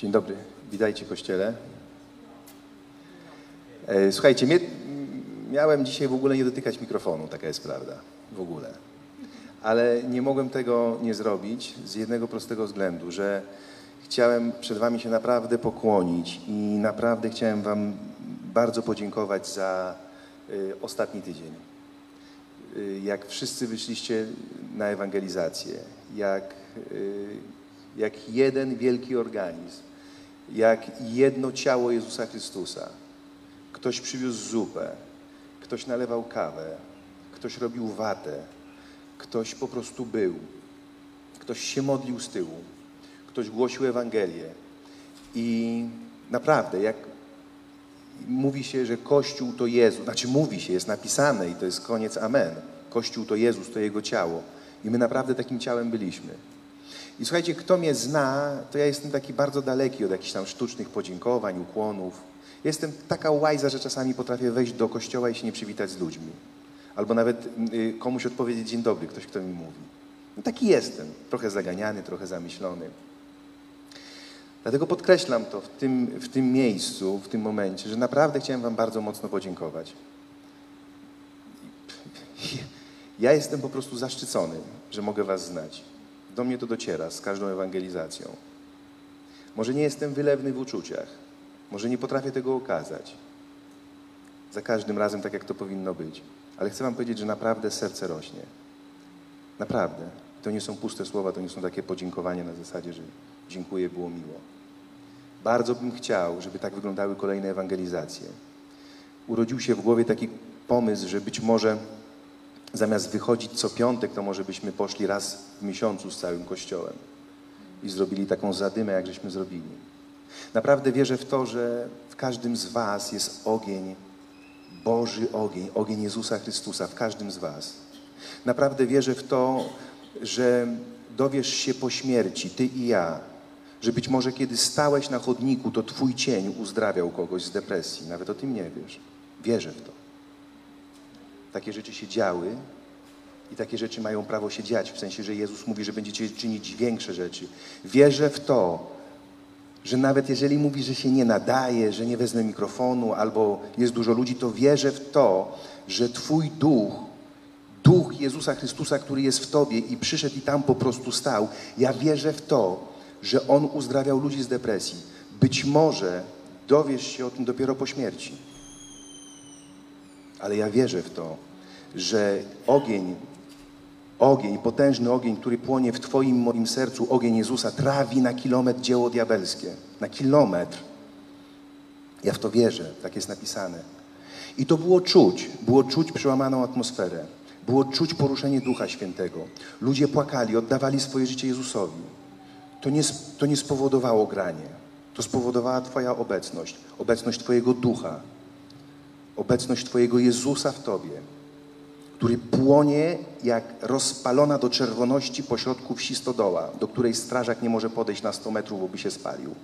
Dzień dobry, witajcie Kościele. Słuchajcie, miałem dzisiaj w ogóle nie dotykać mikrofonu, taka jest prawda, w ogóle. Ale nie mogłem tego nie zrobić z jednego prostego względu, że chciałem przed wami się naprawdę pokłonić i naprawdę chciałem wam bardzo podziękować za ostatni tydzień. Jak wszyscy wyszliście na ewangelizację, jak jeden wielki organizm, jak jedno ciało Jezusa Chrystusa. Ktoś przywiózł zupę, ktoś nalewał kawę, ktoś robił watę, ktoś po prostu był, ktoś się modlił z tyłu, ktoś głosił Ewangelię. I naprawdę, jak mówi się, że Kościół to Jezus, znaczy mówi się, jest napisane i to jest koniec, amen. Kościół to Jezus, to Jego ciało. I my naprawdę takim ciałem byliśmy. I słuchajcie, kto mnie zna, to ja jestem taki bardzo daleki od jakichś tam sztucznych podziękowań, ukłonów. Jestem taka łajza, że czasami potrafię wejść do kościoła i się nie przywitać z ludźmi. Albo nawet komuś odpowiedzieć dzień dobry, ktoś, kto mi mówi. No taki jestem, trochę zaganiany, trochę zamyślony. Dlatego podkreślam to w tym miejscu, w tym momencie, że naprawdę chciałem wam bardzo mocno podziękować. Ja jestem po prostu zaszczycony, że mogę was znać. Do mnie to dociera z każdą ewangelizacją. Może nie jestem wylewny w uczuciach. Może nie potrafię tego okazać. Za każdym razem tak, jak to powinno być. Ale chcę wam powiedzieć, że naprawdę serce rośnie. Naprawdę. To nie są puste słowa, to nie są takie podziękowania na zasadzie, że dziękuję, było miło. Bardzo bym chciał, żeby tak wyglądały kolejne ewangelizacje. Urodził się w głowie taki pomysł, że być może zamiast wychodzić co piątek, to może byśmy poszli raz w miesiącu z całym Kościołem i zrobili taką zadymę, jak żeśmy zrobili. Naprawdę wierzę w to, że w każdym z was jest ogień, Boży ogień, ogień Jezusa Chrystusa, w każdym z was. Naprawdę wierzę w to, że dowiesz się po śmierci, ty i ja, że być może kiedy stałeś na chodniku, to twój cień uzdrawiał kogoś z depresji. Nawet o tym nie wiesz. Wierzę w to. Takie rzeczy się działy i takie rzeczy mają prawo się dziać, w sensie, że Jezus mówi, że będziecie czynić większe rzeczy. Wierzę w to, że nawet jeżeli mówi, że się nie nadaje, że nie wezmę mikrofonu albo jest dużo ludzi, to wierzę w to, że twój duch, duch Jezusa Chrystusa, który jest w tobie i przyszedł i tam po prostu stał, ja wierzę w to, że On uzdrawiał ludzi z depresji. Być może dowiesz się o tym dopiero po śmierci. Ale ja wierzę w to, że ogień, potężny ogień, który płonie w twoim, moim sercu, ogień Jezusa, trawi na kilometr dzieło diabelskie. Na kilometr. Ja w to wierzę, tak jest napisane. I to było czuć przełamaną atmosferę. Było czuć poruszenie Ducha Świętego. Ludzie płakali, oddawali swoje życie Jezusowi. To nie spowodowało granie. To spowodowała twoja obecność. Obecność twojego Ducha. Obecność twojego Jezusa w tobie, który płonie jak rozpalona do czerwoności pośrodku wsi stodoła, do której strażak nie może podejść na 100 metrów, bo by się spalił.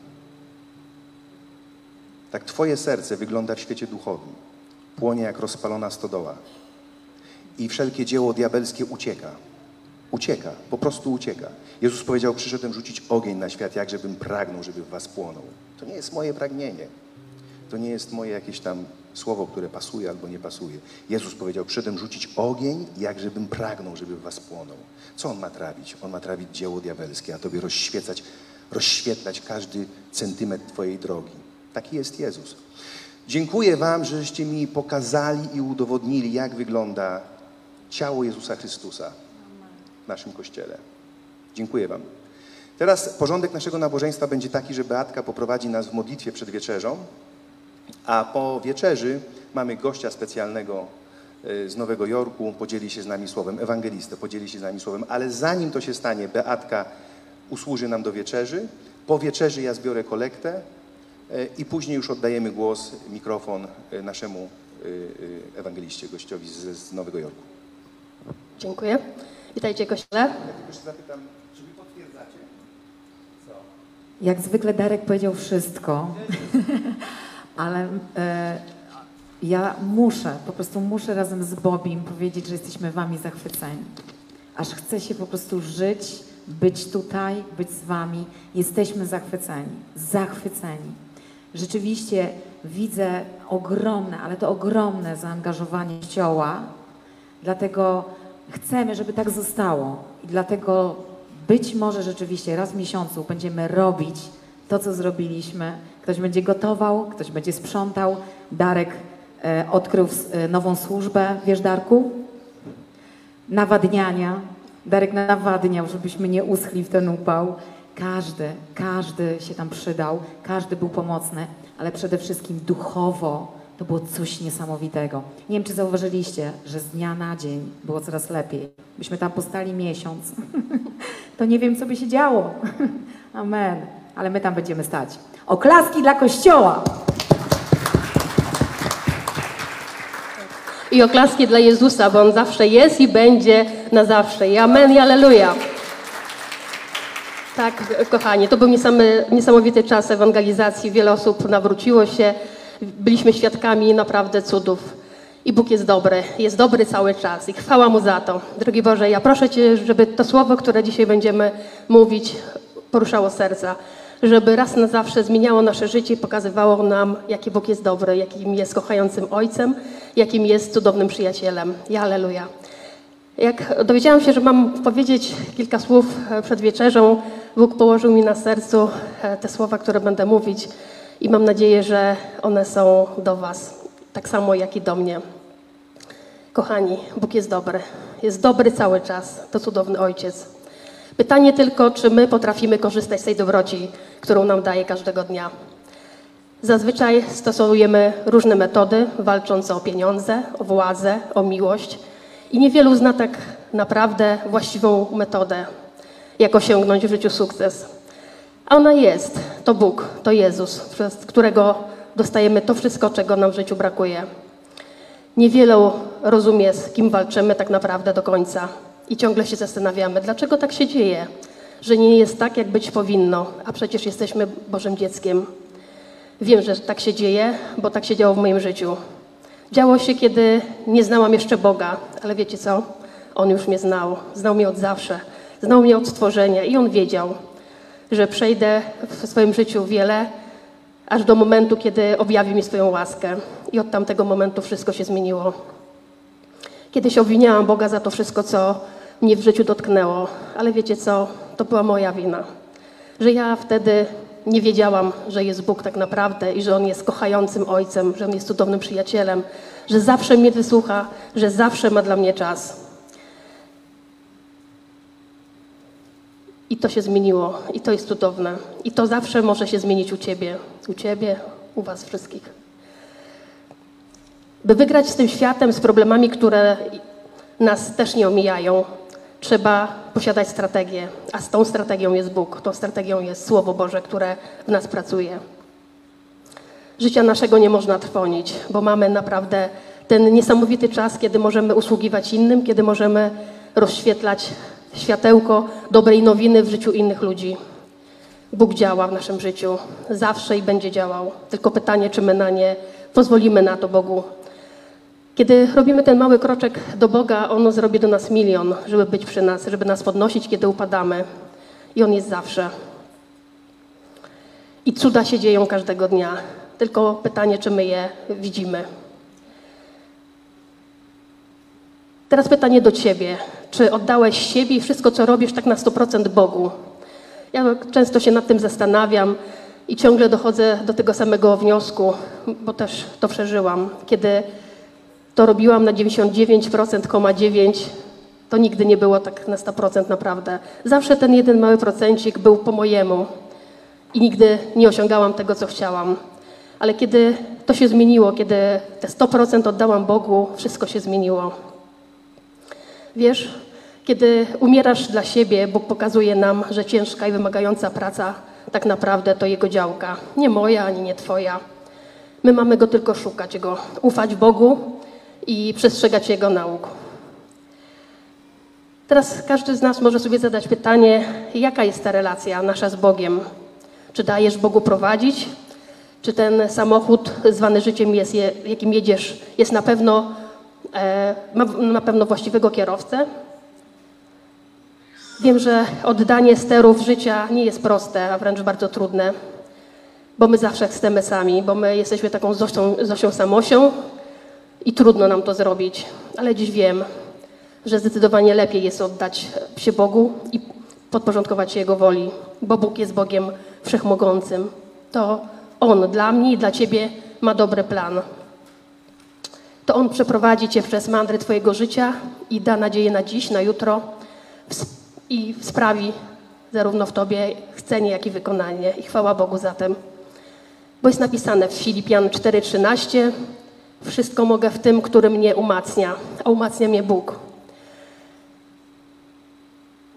Tak twoje serce wygląda w świecie duchowym. Płonie jak rozpalona stodoła. I wszelkie dzieło diabelskie ucieka. Ucieka, po prostu ucieka. Jezus powiedział, przyszedłem rzucić ogień na świat, jakżebym pragnął, żeby w was płonął. To nie jest moje pragnienie. To nie jest moje jakieś tam słowo, które pasuje albo nie pasuje. Jezus powiedział, przyszedłem rzucić ogień, jakżebym pragnął, żeby w was płonął. Co On ma trawić? On ma trawić dzieło diabelskie, a tobie rozświetlać każdy centymetr twojej drogi. Taki jest Jezus. Dziękuję wam, żeście mi pokazali i udowodnili, jak wygląda ciało Jezusa Chrystusa w naszym Kościele. Dziękuję wam. Teraz porządek naszego nabożeństwa będzie taki, że Beatka poprowadzi nas w modlitwie przed wieczerzą, a po wieczerzy mamy gościa specjalnego z Nowego Jorku, podzieli się z nami słowem, ewangelistę podzieli się z nami słowem, ale zanim to się stanie, Beatka usłuży nam do wieczerzy, po wieczerzy ja zbiorę kolektę i później już oddajemy głos, mikrofon naszemu ewangeliście, gościowi z Nowego Jorku. Dziękuję. Witajcie Kościele. Ja tylko się zapytam, czy wy potwierdzacie? Co? Jak zwykle Darek powiedział wszystko. Ale ja po prostu muszę razem z Bobim powiedzieć, że jesteśmy wami zachwyceni. Aż chce się po prostu żyć być tutaj, być z wami. Jesteśmy zachwyceni, zachwyceni. Rzeczywiście widzę ogromne, ale to ogromne zaangażowanie Kościoła, dlatego chcemy, żeby tak zostało i dlatego być może rzeczywiście raz w miesiącu będziemy robić to, co zrobiliśmy. Ktoś będzie gotował, ktoś będzie sprzątał. Darek odkrył nową służbę, wiesz, Darku? Nawadniania. Darek nawadniał, żebyśmy nie uschli w ten upał. Każdy się tam przydał, każdy był pomocny, ale przede wszystkim duchowo to było coś niesamowitego. Nie wiem, czy zauważyliście, że z dnia na dzień było coraz lepiej. Byśmy tam postali miesiąc, to nie wiem, co by się działo. Amen. Ale my tam będziemy stać. Oklaski dla Kościoła! I oklaski dla Jezusa, bo On zawsze jest i będzie na zawsze. I amen i alleluja. Tak, kochani, to był niesamowity czas ewangelizacji. Wiele osób nawróciło się. Byliśmy świadkami naprawdę cudów. I Bóg jest dobry cały czas i chwała Mu za to. Drogi Boże, ja proszę Cię, żeby to słowo, które dzisiaj będziemy mówić, poruszało serca. Żeby raz na zawsze zmieniało nasze życie i pokazywało nam, jaki Bóg jest dobry, jakim jest kochającym Ojcem, jakim jest cudownym przyjacielem. I alleluja. Jak dowiedziałam się, że mam powiedzieć kilka słów przed wieczerzą, Bóg położył mi na sercu te słowa, które będę mówić i mam nadzieję, że one są do Was, tak samo jak i do mnie. Kochani, Bóg jest dobry cały czas, to cudowny Ojciec. Pytanie tylko, czy my potrafimy korzystać z tej dobroci, którą nam daje każdego dnia. Zazwyczaj stosujemy różne metody, walcząc o pieniądze, o władzę, o miłość. I niewielu zna tak naprawdę właściwą metodę, jak osiągnąć w życiu sukces. A ona jest, to Bóg, to Jezus, przez którego dostajemy to wszystko, czego nam w życiu brakuje. Niewielu rozumie, z kim walczymy tak naprawdę do końca. I ciągle się zastanawiamy, dlaczego tak się dzieje, że nie jest tak, jak być powinno, a przecież jesteśmy Bożym dzieckiem. Wiem, że tak się dzieje, bo tak się działo w moim życiu. Działo się, kiedy nie znałam jeszcze Boga, ale wiecie co? On już mnie znał. Znał mnie od zawsze. Znał mnie od stworzenia i On wiedział, że przejdę w swoim życiu wiele, aż do momentu, kiedy objawi mi swoją łaskę. I od tamtego momentu wszystko się zmieniło. Kiedyś obwiniałam Boga za to wszystko, co mnie w życiu dotknęło. Ale wiecie co? To była moja wina. Że ja wtedy nie wiedziałam, że jest Bóg tak naprawdę i że On jest kochającym Ojcem, że On jest cudownym przyjacielem, że zawsze mnie wysłucha, że zawsze ma dla mnie czas. I to się zmieniło. I to jest cudowne. I to zawsze może się zmienić u Ciebie. U Ciebie, u Was wszystkich. By wygrać z tym światem, z problemami, które nas też nie omijają, trzeba posiadać strategię, a z tą strategią jest Bóg, tą strategią jest Słowo Boże, które w nas pracuje. Życia naszego nie można trwonić, bo mamy naprawdę ten niesamowity czas, kiedy możemy usługiwać innym, kiedy możemy rozświetlać światełko dobrej nowiny w życiu innych ludzi. Bóg działa w naszym życiu, zawsze i będzie działał. Tylko pytanie, czy my na nie pozwolimy na to Bogu. Kiedy robimy ten mały kroczek do Boga, On zrobi do nas milion, żeby być przy nas, żeby nas podnosić, kiedy upadamy. I On jest zawsze. I cuda się dzieją każdego dnia. Tylko pytanie, czy my je widzimy. Teraz pytanie do Ciebie. Czy oddałeś siebie i wszystko, co robisz, tak na 100% Bogu? Ja często się nad tym zastanawiam i ciągle dochodzę do tego samego wniosku, bo też to przeżyłam. Kiedy to robiłam na 99,9%, to nigdy nie było tak na 100% naprawdę. Zawsze ten jeden mały procencik był po mojemu i nigdy nie osiągałam tego, co chciałam. Ale kiedy to się zmieniło, kiedy te 100% oddałam Bogu, wszystko się zmieniło. Wiesz, kiedy umierasz dla siebie, Bóg pokazuje nam, że ciężka i wymagająca praca tak naprawdę to Jego działka. Nie moja, ani nie Twoja. My mamy Go tylko szukać, Go ufać Bogu i przestrzegać Jego nauk. Teraz każdy z nas może sobie zadać pytanie, jaka jest ta relacja nasza z Bogiem? Czy dajesz Bogu prowadzić? Czy ten samochód zwany życiem, jakim jedziesz, jest ma na pewno właściwego kierowcę? Wiem, że oddanie sterów życia nie jest proste, a wręcz bardzo trudne, bo my zawsze chcemy sami, bo my jesteśmy taką Zosią Samosią i trudno nam to zrobić. Ale dziś wiem, że zdecydowanie lepiej jest oddać się Bogu i podporządkować się Jego woli, bo Bóg jest Bogiem wszechmogącym. To On dla mnie i dla ciebie ma dobry plan. To On przeprowadzi cię przez mandry twojego życia i da nadzieję na dziś, na jutro i sprawi zarówno w tobie chcenie, jak i wykonanie. I chwała Bogu za tym. Bo jest napisane w Filipian 4:13: wszystko mogę w tym, który mnie umacnia, a umacnia mnie Bóg.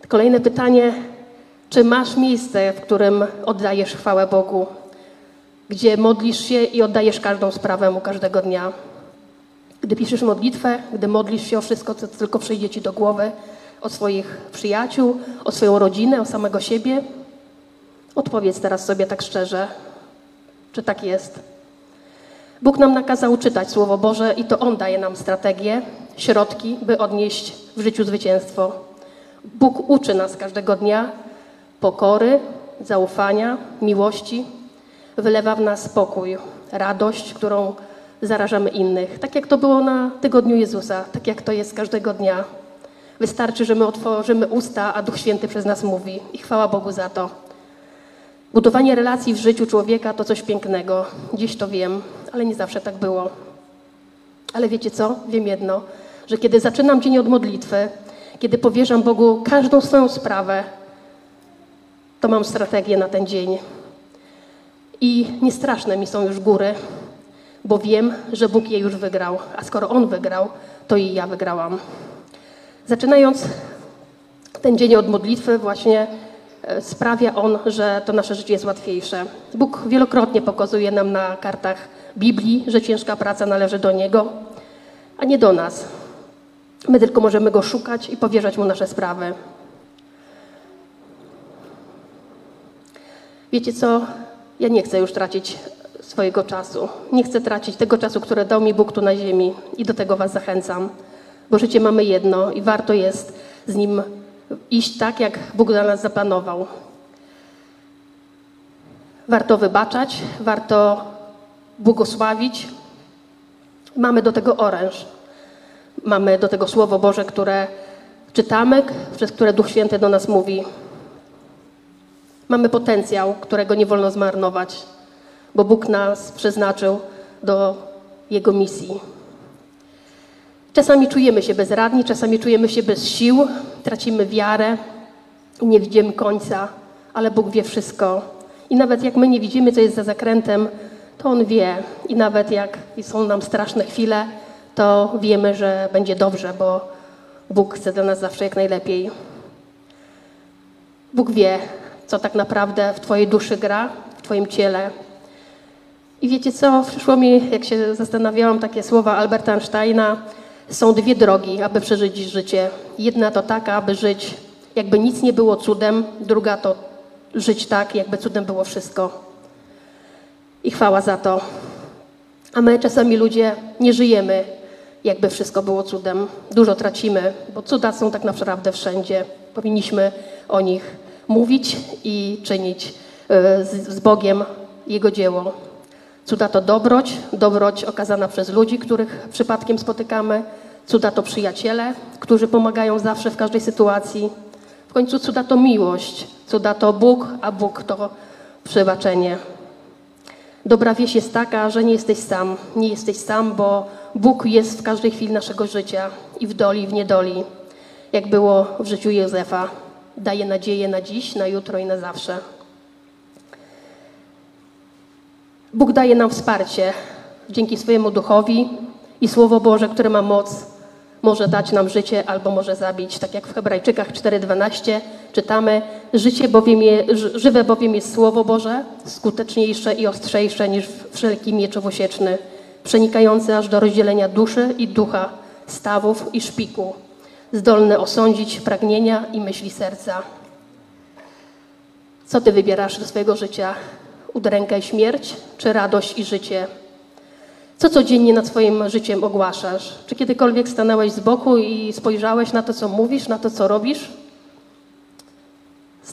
Kolejne pytanie: czy masz miejsce, w którym oddajesz chwałę Bogu? Gdzie modlisz się i oddajesz każdą sprawę Mu każdego dnia? Gdy piszesz modlitwę, gdy modlisz się o wszystko, co tylko przyjdzie ci do głowy, o swoich przyjaciół, o swoją rodzinę, o samego siebie? Odpowiedz teraz sobie tak szczerze, czy tak jest. Bóg nam nakazał czytać Słowo Boże i to On daje nam strategię, środki, by odnieść w życiu zwycięstwo. Bóg uczy nas każdego dnia pokory, zaufania, miłości. Wylewa w nas spokój, radość, którą zarażamy innych. Tak jak to było na tygodniu Jezusa, tak jak to jest każdego dnia. Wystarczy, że my otworzymy usta, a Duch Święty przez nas mówi. I chwała Bogu za to. Budowanie relacji w życiu człowieka to coś pięknego. Dziś to wiem, ale nie zawsze tak było. Ale wiecie co? Wiem jedno, że kiedy zaczynam dzień od modlitwy, kiedy powierzam Bogu każdą swoją sprawę, to mam strategię na ten dzień. I niestraszne mi są już góry, bo wiem, że Bóg je już wygrał. A skoro On wygrał, to i ja wygrałam. Zaczynając ten dzień od modlitwy, właśnie sprawia On, że to nasze życie jest łatwiejsze. Bóg wielokrotnie pokazuje nam na kartach Biblii, że ciężka praca należy do Niego, a nie do nas. My tylko możemy Go szukać i powierzać Mu nasze sprawy. Wiecie co? Ja nie chcę już tracić swojego czasu. Nie chcę tracić tego czasu, który dał mi Bóg tu na ziemi. I do tego was zachęcam. Bo życie mamy jedno i warto jest z nim iść tak, jak Bóg dla nas zaplanował. Warto wybaczać, warto błogosławić. Mamy do tego oręż. Mamy do tego Słowo Boże, które czytamy, przez które Duch Święty do nas mówi. Mamy potencjał, którego nie wolno zmarnować, bo Bóg nas przeznaczył do Jego misji. Czasami czujemy się bezradni, czasami czujemy się bez sił, tracimy wiarę, nie widzimy końca, ale Bóg wie wszystko. I nawet jak my nie widzimy, co jest za zakrętem, to On wie. I nawet jak są nam straszne chwile, to wiemy, że będzie dobrze, bo Bóg chce dla nas zawsze jak najlepiej. Bóg wie, co tak naprawdę w twojej duszy gra, w twoim ciele. I wiecie co? Przyszło mi, jak się zastanawiałam, takie słowa Alberta Einsteina. Są dwie drogi, aby przeżyć życie. Jedna to taka, aby żyć, jakby nic nie było cudem. Druga to żyć tak, jakby cudem było wszystko. I chwała za to. A my czasami ludzie nie żyjemy, jakby wszystko było cudem. Dużo tracimy, bo cuda są tak naprawdę wszędzie. Powinniśmy o nich mówić i czynić z Bogiem Jego dzieło. Cuda to dobroć okazana przez ludzi, których przypadkiem spotykamy. Cuda to przyjaciele, którzy pomagają zawsze w każdej sytuacji. W końcu cuda to miłość, cuda to Bóg, a Bóg to przebaczenie. Dobra wieść jest taka, że nie jesteś sam. Nie jesteś sam, bo Bóg jest w każdej chwili naszego życia i w doli, i w niedoli, jak było w życiu Józefa. Daje nadzieję na dziś, na jutro i na zawsze. Bóg daje nam wsparcie dzięki swojemu Duchowi i Słowo Boże, które ma moc, może dać nam życie albo może zabić. Tak jak w Hebrajczykach 4:12 czytamy: żywe bowiem jest Słowo Boże, skuteczniejsze i ostrzejsze niż wszelki miecz obosieczny, przenikające aż do rozdzielenia duszy i ducha, stawów i szpiku, zdolny osądzić pragnienia i myśli serca. Co ty wybierasz do swojego życia? Udrękę i śmierć, czy radość i życie? Co codziennie nad swoim życiem ogłaszasz? Czy kiedykolwiek stanąłeś z boku i spojrzałeś na to, co mówisz, na to, co robisz?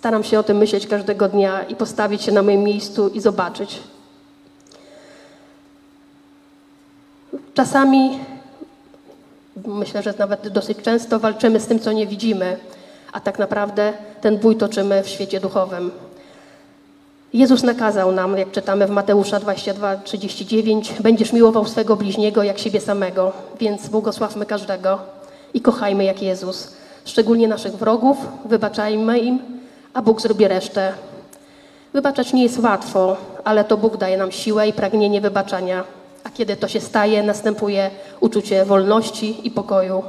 Staram się o tym myśleć każdego dnia i postawić się na moim miejscu i zobaczyć. Czasami, myślę, że nawet dosyć często, walczymy z tym, co nie widzimy, a tak naprawdę ten bój toczymy w świecie duchowym. Jezus nakazał nam, jak czytamy w Mateusza 22:39, będziesz miłował swego bliźniego jak siebie samego, więc błogosławmy każdego i kochajmy jak Jezus. Szczególnie naszych wrogów, wybaczajmy im, a Bóg zrobi resztę. Wybaczać nie jest łatwo, ale to Bóg daje nam siłę i pragnienie wybaczenia. A kiedy to się staje, następuje uczucie wolności i pokoju.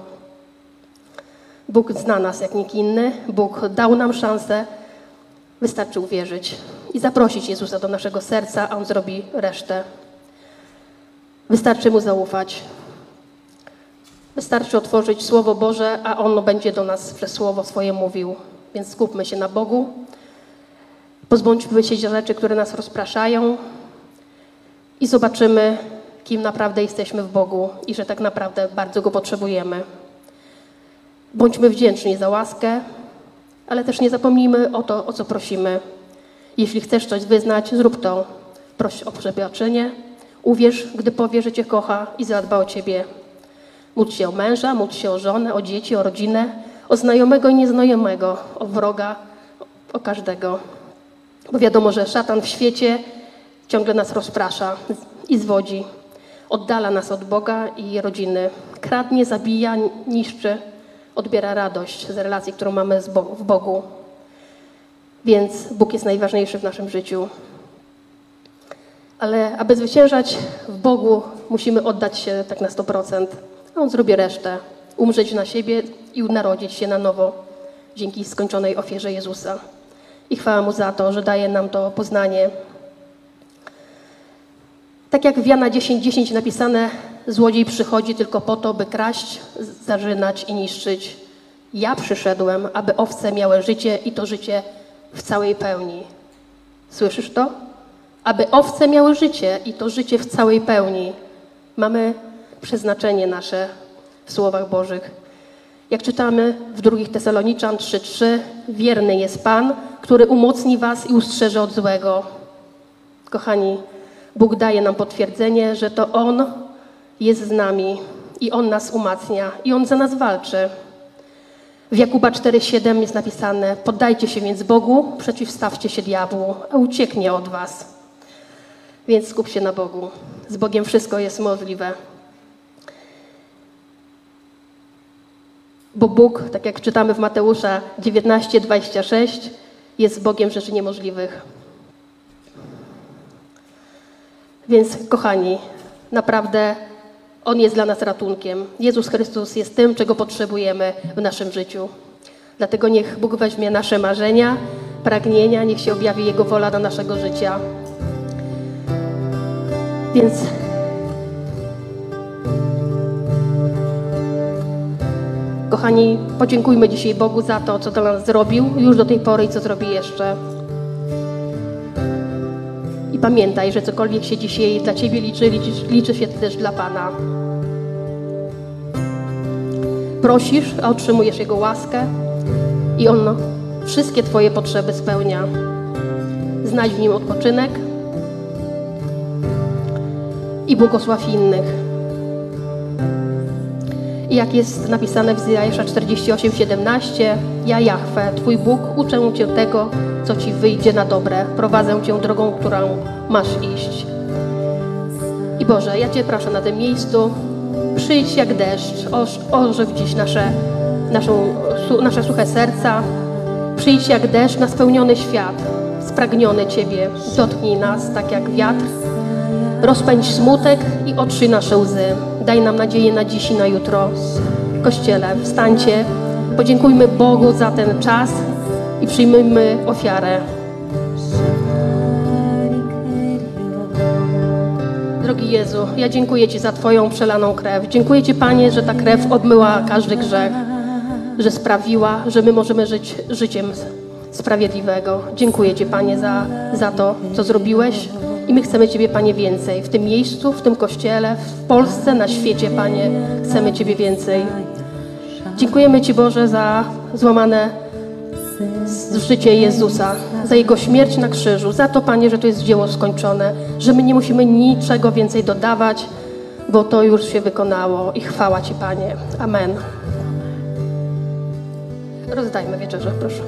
Bóg zna nas jak nikt inny. Bóg dał nam szansę. Wystarczy uwierzyć i zaprosić Jezusa do naszego serca, a On zrobi resztę. Wystarczy Mu zaufać. Wystarczy otworzyć Słowo Boże, a Ono będzie do nas przez Słowo swoje mówił. Więc skupmy się na Bogu. Pozbądźmy się rzeczy, które nas rozpraszają i zobaczymy, kim naprawdę jesteśmy w Bogu i że tak naprawdę bardzo Go potrzebujemy. Bądźmy wdzięczni za łaskę, ale też nie zapomnijmy o to, o co prosimy. Jeśli chcesz coś wyznać, zrób to. Proś o przebaczenie, uwierz, gdy powie, że Cię kocha i zadba o Ciebie. Módl się o męża, módl się o żonę, o dzieci, o rodzinę, o znajomego i nieznajomego, o wroga, o każdego. Bo wiadomo, że szatan w świecie ciągle nas rozprasza i zwodzi. Oddala nas od Boga i rodziny. Kradnie, zabija, niszczy, odbiera radość z relacji, którą mamy w Bogu. Więc Bóg jest najważniejszy w naszym życiu. Ale aby zwyciężać w Bogu, musimy oddać się tak na 100%. A On zrobi resztę. Umrzeć na siebie i narodzić się na nowo dzięki skończonej ofierze Jezusa. I chwała Mu za to, że daje nam to poznanie. Tak jak w Jana 10:10 napisane, złodziej przychodzi tylko po to, by kraść, zarzynać i niszczyć. Ja przyszedłem, aby owce miały życie i to życie w całej pełni. Słyszysz to? Aby owce miały życie i to życie w całej pełni. Mamy przeznaczenie nasze w słowach Bożych. Jak czytamy w 2 Tesaloniczan 3:3, wierny jest Pan, który umocni was i ustrzeże od złego. Kochani, Bóg daje nam potwierdzenie, że to On jest z nami i On nas umacnia i On za nas walczy. W Jakuba 4:7 jest napisane, poddajcie się więc Bogu, przeciwstawcie się diabłu, a ucieknie od was. Więc skup się na Bogu. Z Bogiem wszystko jest możliwe. Bo Bóg, tak jak czytamy w Mateusza 19:26, jest Bogiem rzeczy niemożliwych. Więc kochani, naprawdę On jest dla nas ratunkiem. Jezus Chrystus jest tym, czego potrzebujemy w naszym życiu. Dlatego niech Bóg weźmie nasze marzenia, pragnienia, niech się objawi Jego wola do naszego życia. Więc kochani, podziękujmy dzisiaj Bogu za to, co dla nas zrobił już do tej pory i co zrobi jeszcze. I pamiętaj, że cokolwiek się dzisiaj dla Ciebie liczy się też dla Pana. Prosisz, a otrzymujesz Jego łaskę i On wszystkie Twoje potrzeby spełnia. Znajdź w Nim odpoczynek i błogosław innych. I jak jest napisane w Izajasza 48:17, ja, Jahwe, Twój Bóg, uczę Cię tego, co Ci wyjdzie na dobre. Prowadzę Cię drogą, którą masz iść. I Boże, ja Cię proszę na tym miejscu, przyjdź jak deszcz, ożyw dziś nasze suche serca. Przyjdź jak deszcz na spełniony świat, spragniony Ciebie. Dotknij nas tak jak wiatr. Rozpędź smutek i otrzyj nasze łzy. Daj nam nadzieję na dziś i na jutro. Kościele, wstańcie, podziękujmy Bogu za ten czas i przyjmijmy ofiarę. Drogi Jezu, ja dziękuję Ci za Twoją przelaną krew. Dziękuję Ci, Panie, że ta krew obmyła każdy grzech, że sprawiła, że my możemy żyć życiem sprawiedliwego. Dziękuję Ci, Panie, za to, co zrobiłeś. I my chcemy Ciebie, Panie, więcej. W tym miejscu, w tym kościele, w Polsce, na świecie, Panie, chcemy Ciebie więcej. Dziękujemy Ci, Boże, za złamane życie Jezusa, za Jego śmierć na krzyżu, za to, Panie, że to jest dzieło skończone, że my nie musimy niczego więcej dodawać, bo to już się wykonało i chwała Ci, Panie. Amen. Rozdajmy wieczerzę, proszę.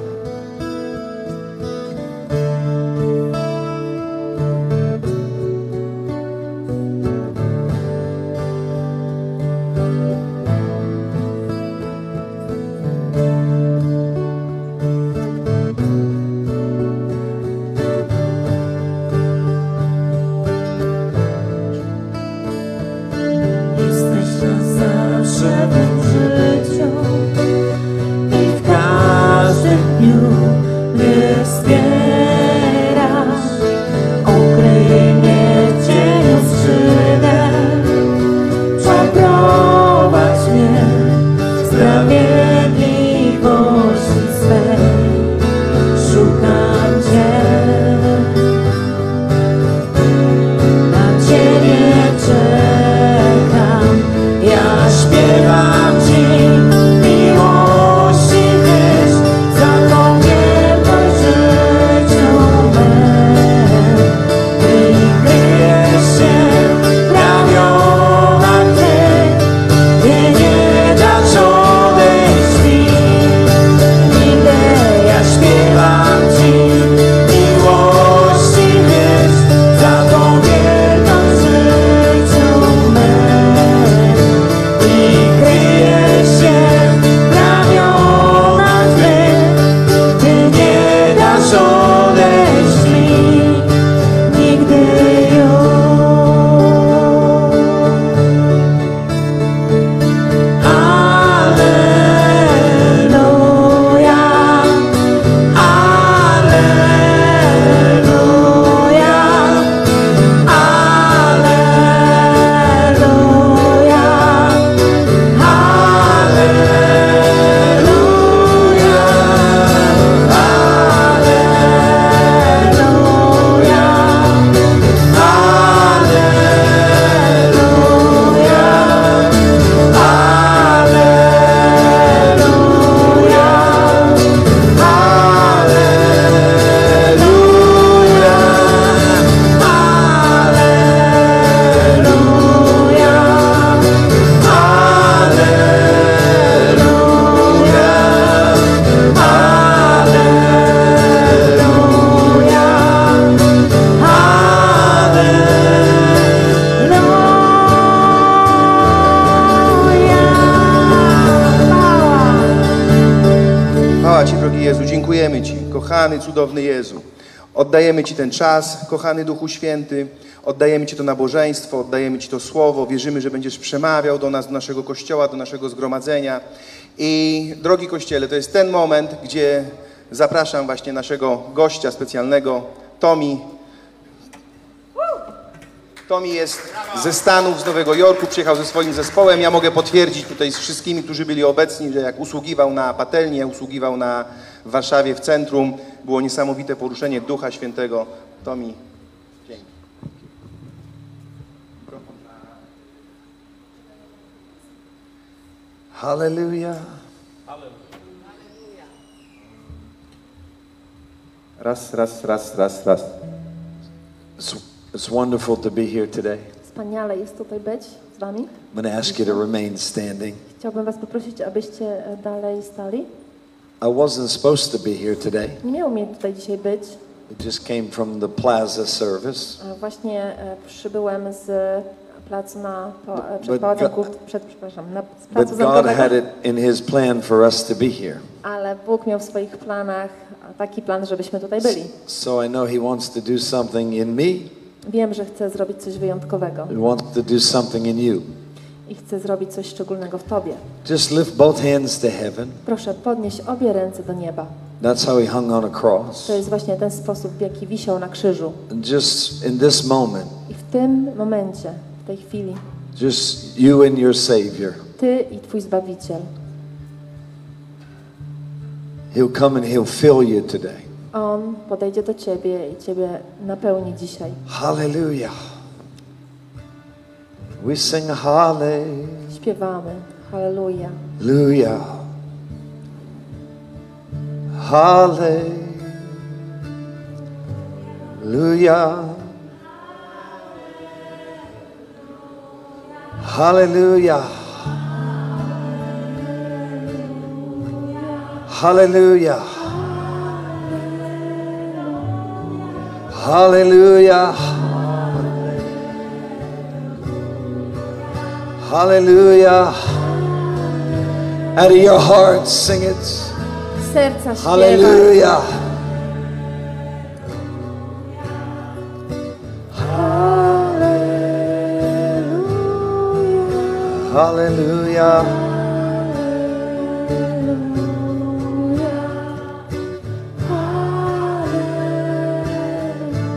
Cudowny Jezu, oddajemy Ci ten czas, kochany Duchu Święty, oddajemy Ci to nabożeństwo, oddajemy Ci to słowo, wierzymy, że będziesz przemawiał do nas, do naszego Kościoła, do naszego zgromadzenia. I drogi Kościele, to jest ten moment, gdzie zapraszam właśnie naszego gościa specjalnego, Tommy. Tommy jest ze Stanów, z Nowego Jorku, przyjechał ze swoim zespołem. Ja mogę potwierdzić tutaj z wszystkimi, którzy byli obecni, że jak usługiwał na patelni, jak usługiwał w Warszawie, w centrum, było niesamowite poruszenie Ducha Świętego. Tommy, dzięki. Halleluja. Raz. It's wonderful to be here today. Wspaniale jest tutaj być z wami. I'm going to ask you to remain standing. Chciałbym was poprosić, abyście dalej stali. I wasn't supposed to be here today. Nie miał mnie tutaj dzisiaj być. I just came from the plaza service. Właśnie przybyłem z placu zamkowego. God had it in His plan for us to be here. Ale Bóg miał w swoich planach taki plan, żebyśmy tutaj byli. So I know He wants to do something in me. Wiem, że chce zrobić coś wyjątkowego. He wants to do something in you. I chcę zrobić coś szczególnego w Tobie. Just lift both hands to heaven. Proszę, podnieś obie ręce do nieba. That's how He hung on a cross. To jest właśnie ten sposób, w jaki wisiał na krzyżu. Just in this moment. I w tym momencie, w tej chwili. Just you and your Savior. Ty i Twój Zbawiciel. He'll come and He'll fill you today. On podejdzie do Ciebie i Ciebie napełni dzisiaj. Hallelujah. We sing hallelujah. Śpiewamy hallelujah. Hallelujah. Hallelujah. Hallelujah. Hallelujah. Hallelujah. Hallelujah. Out of your heart, sing it. Hallelujah. Hallelujah. Hallelujah.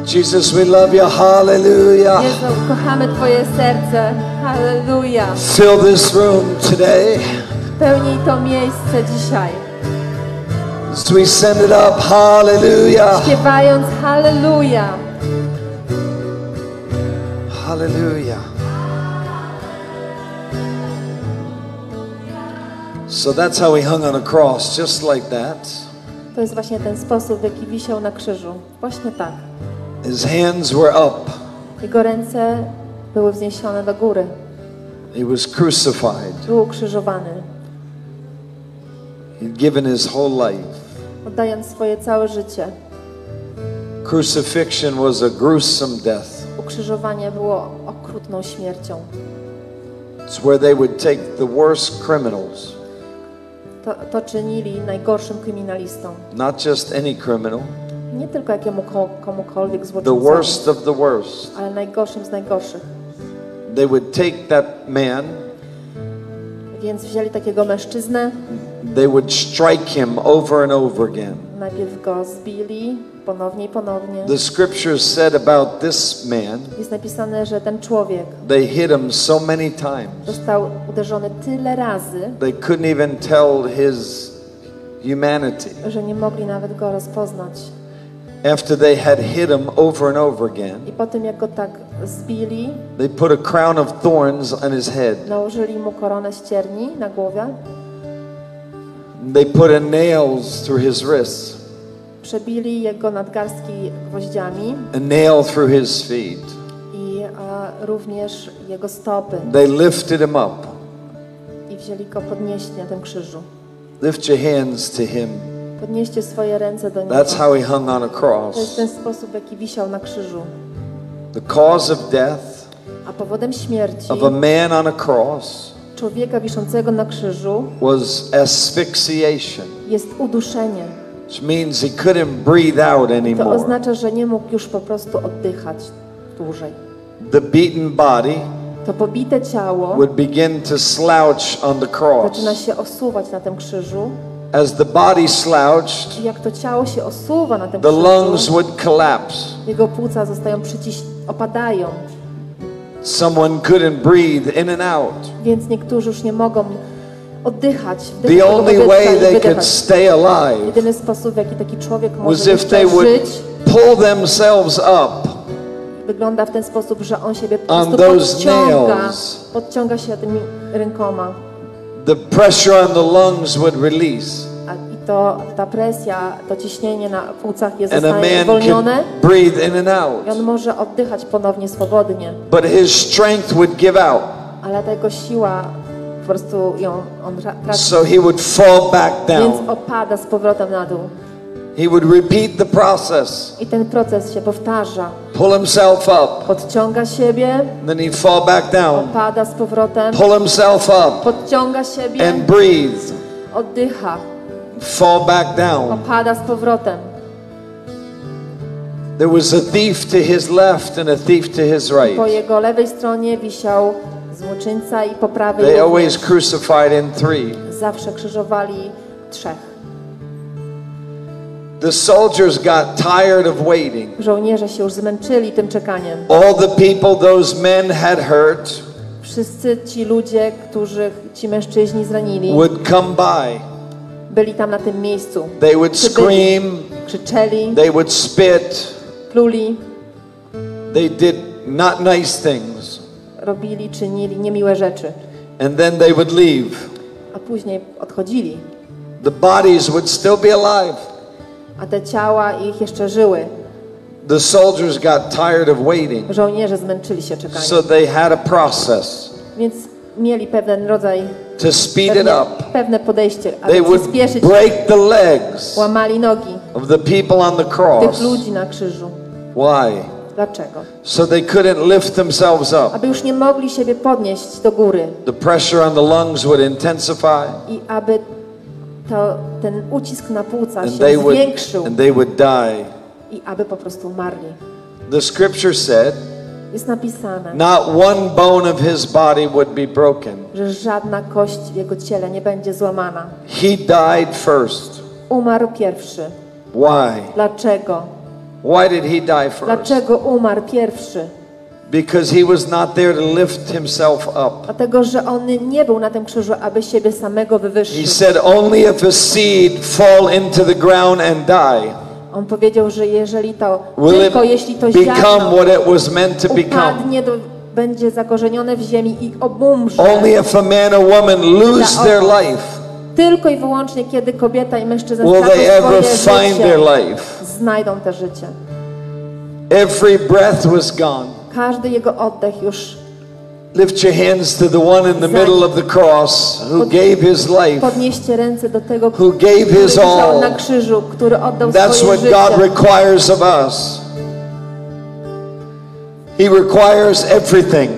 Jesus, we love you. Hallelujah. Jezu, kochamy Twoje serce. Hallelujah. Fill this room today. Pełnij to miejsce dzisiaj. As we send it up, hallelujah. Śpiewając hallelujah. Hallelujah. So that's how he hung on a cross, just like that. To jest właśnie ten sposób, w jaki wisiał na krzyżu. Właśnie tak. His hands were up. Jego ręce były wzniesione do góry. He was crucified. Był ukrzyżowany. He'd given his whole life. Oddając swoje całe życie. Crucifixion was a gruesome death. Ukrzyżowanie było okrutną śmiercią. It's where they would take the worst criminals. To czynili najgorszym kryminalistą. Not just any criminal. Nie tylko jakiemu komukolwiek złoczyńcowi, the worst of the worst. Ale najgorszym z najgorszych. They would take that man. Więc wzięli takiego mężczyznę. They would strike him over and over again. Najpierw go zbili, ponownie i ponownie. The scriptures said about this man. Jest napisane, że ten człowiek. They hit him so many times. Został uderzony tyle razy. They couldn't even tell his humanity. Że nie mogli nawet go rozpoznać. After they had hit him over and over again, i po tym, jak go tak zbili, they put a crown of thorns on his head. Nałożyli mu koronę z cierni na głowę. They put nails through his wrists. Przebili jego nadgarstki gwoździami. A nail through his feet. I również jego stopy. They lifted him up. I wzięli go podnieść na tym krzyżu. Lift your hands to him. Podnieście swoje ręce do niego. That's how he hung on a cross. To jest ten sposób, jaki wisiał na krzyżu. The cause of death. A powodem śmierci. Of a man on a cross. Człowieka wiszącego na krzyżu. Was asphyxiation. Jest uduszenie. Which means he couldn't breathe out anymore. To oznacza, że nie mógł już po prostu oddychać dłużej. The beaten body. To pobite ciało. Would begin to slouch on the cross. Zaczyna się osuwać na tym krzyżu. As the body slouched, jak to ciało się osuwa na tym krzyżu, the lungs would collapse. Jego płuca zostają opadają. Someone couldn't breathe in and out. Więc niektórzy już nie mogą oddychać. The only way they could stay alive. Jedyny sposób, w jaki taki człowiek może przeżyć, pull themselves up. Wygląda w ten sposób, że on siebie po prostu podciąga się tymi rękoma. The pressure on the lungs would release. I ta presja, to ciśnienie na płucach jest zwolnione. Breathe in and out. I on może oddychać ponownie swobodnie. But his strength would give out. Ale ta jego siła po prostu on traci. So he would fall back down. Więc opada z powrotem na dół. He would repeat the process. I ten proces się powtarza. Pull himself up. Podciąga siebie. Then he'd fall back down. Opada z powrotem. Pull himself up. Podciąga siebie. And breathe. Oddycha. Fall back down. Opada z powrotem. There was a thief to his left and a thief to his right. Po jego lewej stronie wisiał złoczyńca i po prawej. They always crucified in three. Zawsze krzyżowali trzech. The soldiers got tired of waiting. Żołnierze się już zmęczyli tym czekaniem. All the people those men had hurt. Wszyscy ci ludzie, których ci mężczyźni zranili. Would come by. Byli tam na tym miejscu. They would scream. Krzyczeli. They would spit. Pluli. They did not nice things. Robili, czynili niemiłe rzeczy. And then they would leave. A później odchodzili. The bodies would still be alive. a te ciała ich jeszcze żyły. The soldiers got tired of waiting. Żołnierze zmęczyli się czekaniem. So they had a process. Więc mieli pewien rodzaj to speed it up. Pewne podejście, aby they would przyspieszyć. Break the legs. Łamali nogi of the people on the cross. Tych ludzi na krzyżu. Why? Dlaczego? So they couldn't lift themselves up. Aby już nie mogli siebie podnieść do góry. The pressure on the lungs would intensify. I aby to ten ucisk na płuca się zwiększył. And they would die. I aby po prostu umarli. The scripture said, jest napisane, not one bone of his body would be broken. Że żadna kość w jego ciele nie będzie złamana. He died first. Umarł pierwszy. Why? Dlaczego? Why did he die first? Dlaczego umarł pierwszy? Because he was not there to lift himself up. Dlatego, że on nie był na tym krzyżu, aby siebie samego wywyższył. He said only if a seed fall into the ground and die. On powiedział, że jeżeli to tylko jeśli to ziarno upadnie, to będzie zakorzenione w ziemi i obumrze. Only if a man or woman lose their life. Tylko i wyłącznie, kiedy kobieta i mężczyzna znajdą te życie. Every breath was gone. Każdy jego oddech już. Lift your hands to the one in the middle of the cross who gave his life. Podnieście ręce do tego, who gave his all. Na krzyżu, który oddał swoje życie. That's what God requires of us. He requires everything.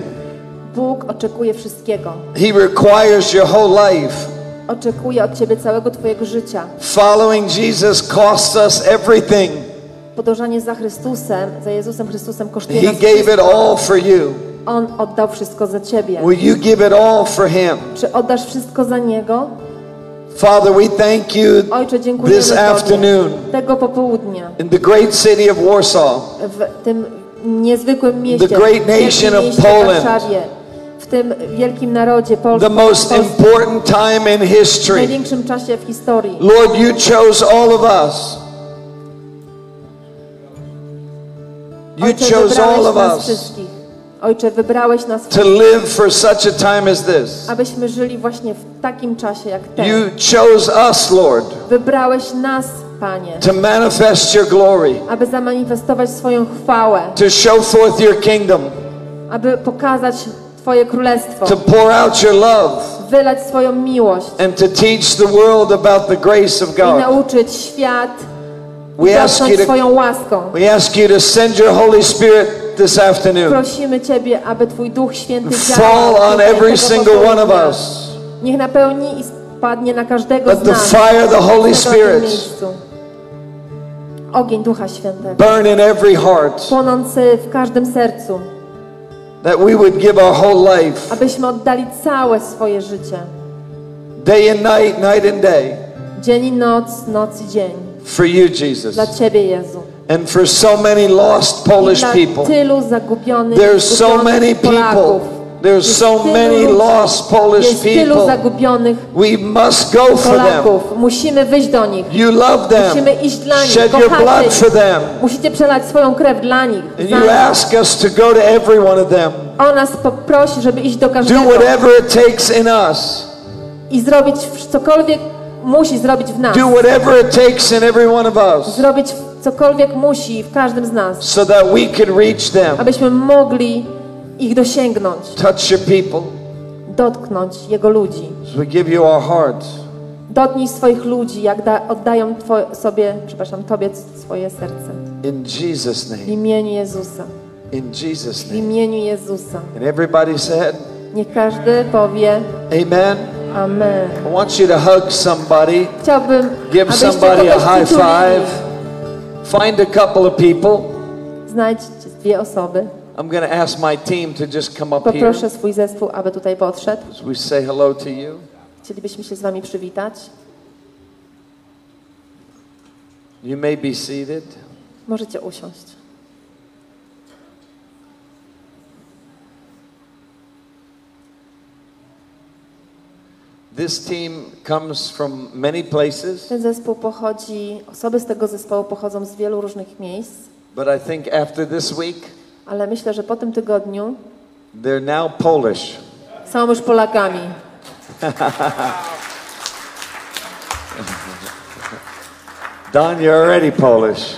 Bóg oczekuje wszystkiego. He requires your whole life. Oczekuje od ciebie całego twojego życia. Following Jesus costs us everything. Podążanie za Jezusem Chrystusem kosztuje nas wszystko. He gave it all for you. On oddał wszystko za ciebie. Will you give it all for him? Czy oddasz wszystko za niego? Father, we thank you. Ojcze, dziękujemy this afternoon. Tego popołudnia. In the great city of Warsaw. W tym niezwykłym mieście. The great nation of Poland. W tym wielkim narodzie Polski, the most important time in history. W największym czasie w historii. Lord, you chose all of us. You chose all of us. Ojcze, wybrałeś nas to live for such a time as this. Abyśmy żyli właśnie w takim czasie jak ten. You chose us, Lord. Wybrałeś nas, Panie. To manifest your glory. Aby zamanifestować swoją chwałę. To show forth your kingdom. Aby pokazać Twoje królestwo. To pour out your love. Wylać swoją miłość. And to teach the world about the grace of God. I nauczyć świat swoją łaską. We ask you to send your Holy Spirit this afternoon. Prosimy Ciebie, aby Twój Duch Święty działał. Fall on every single one of us. Niech napełni i spadnie na każdego z nas. Let the fire of the Holy Spirit. Ogień Ducha Świętego. Burn in every heart. Płonący w każdym sercu. That we would give our whole life. Abyśmy oddali całe swoje życie. Day and night, night and day. Dzień i noc, noc i dzień. For you, Jesus. Dla Ciebie, Jezu. And for so many lost Polish people. Tylu zagubionych. There's so many people. There's so many lost Polish people. We must go for them. Musimy wyjść do nich. You love them. Musimy iść dla nich. Shed your blood for them. Musicie przelać swoją krew dla nich. And you ask us to go to every one of them. On nas poprosi, żeby iść do każdego. Do whatever it takes in us. I zrobić cokolwiek musi zrobić w nas. Do whatever it takes in every one of us. Zrobić cokolwiek musi w każdym z nas. So that we can reach them. Abyśmy mogli ich dosięgnąć. Touch your people. Dotknąć Jego ludzi. So we give you our hearts. Dotknij swoich ludzi, jak oddają Tobie swoje serce. In Jesus' name. W imieniu Jezusa. In Jesus' name. W imieniu Jezusa. And everybody said. Niech każdy powie. Amen. Amen. I want you to hug somebody. Chciałbym, give somebody a high five. Find a couple of people. Znajdź dwie osoby. I'm going to ask my team to just come up here. Poproszę swój zespół, aby tutaj podszedł. We say hello to you. Chcielibyśmy się z wami przywitać. You may be seated. Możecie usiąść. This team comes from many places. Ten zespół pochodzi, osoby z tego zespołu pochodzą z wielu różnych miejsc. But I think after this week. Ale myślę, że po tym tygodniu są już Polakami. Don, you're already Polish.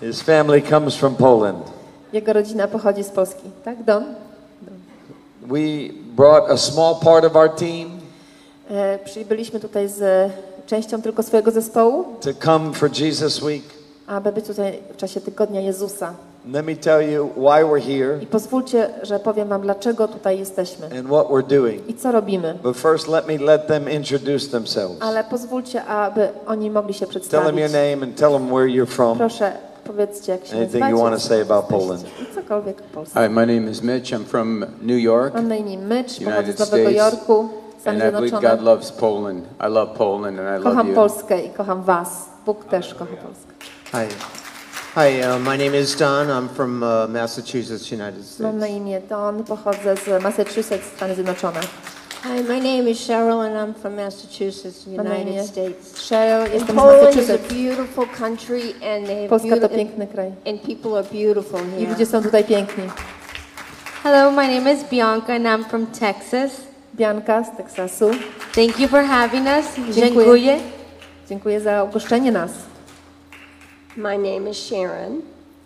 His family comes from Poland. Jego rodzina pochodzi z Polski, tak, Don? We brought a small part of our team. Przybyliśmy tutaj z częścią tylko swojego zespołu. To come for Jesus Week. Aby być tutaj w czasie tygodnia Jezusa. Let me tell you why we're here. I pozwólcie, że powiem wam, dlaczego tutaj jesteśmy. And what we're doing. I co robimy. But first let them introduce themselves. Ale pozwólcie, aby oni mogli się przedstawić. Tell them your name and tell them where you're from. Proszę, powiedzcie, jak się nazywacie. Anything you want to say about Poland. Cokolwiek o Polsce. Hi, my name is Mitch. I'm from New York. Mam na imię Mitch, pochodzę z Nowego Jorku. And I believe God loves Poland. I love Poland and I love you. Kocham Polskę i kocham was. Bóg też kocha Polskę. Hi, my name is Don. I'm from Massachusetts, United States. Mam na imię Don, pochodzę z Massachusetts, Stany Zjednoczone. Hi, my name is Cheryl and I'm from Massachusetts, United States. Cheryl, jestem z Massachusetts. Polska to piękny kraj. And people are beautiful here. I ludzie są tutaj piękni. Hello, my name is Bianca and I'm from Texas. Bianca z Teksasu. Thank you for having us. Dziękuję. Dziękuję za ugoszczenie nas. My name is Sharon.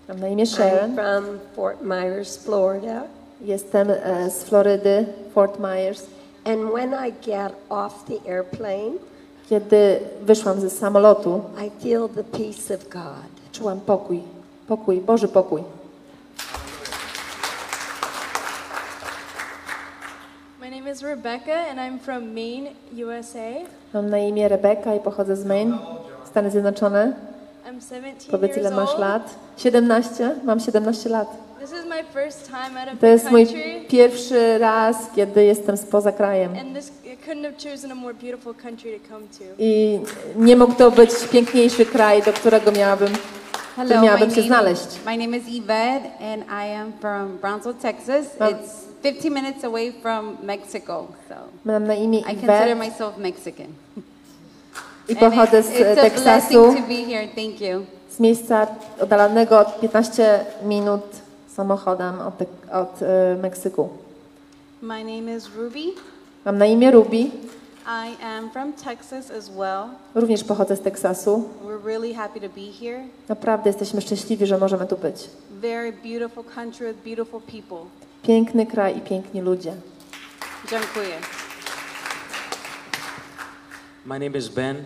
Mam na imię Sharon. I'm from Fort Myers, Florida. Jestem z Florydy, Fort Myers. And when I get off the airplane, kiedy wyszłam ze samolotu, I feel the peace of God. Czułam pokój, Boży pokój. My name is Rebecca and I'm from Maine, USA. Mam na imię Rebecca i pochodzę z Maine, Stany Zjednoczone. I'm 17 Powiedz, ile masz lat? 17. Mam 17 lat. This is my first time out of to jest mój pierwszy raz, kiedy jestem spoza krajem. I nie mógł to być piękniejszy kraj, do którego miałabym się znaleźć. My name is Yvette and I am from Brownsville, Texas. It's 15 minutes away from Mexico, so mam na imię I consider myself Mexican. I pochodzę z Teksasu. Z miejsca oddalonego od 15 minut samochodem od Meksyku. My name is Ruby. Mam na imię Ruby. I am from Texas as well. Również pochodzę z Teksasu. We're really happy to be here. Naprawdę jesteśmy szczęśliwi, że możemy tu być. Very beautiful country with beautiful people. Piękny kraj i piękni ludzie. Dziękuję. My name is Ben.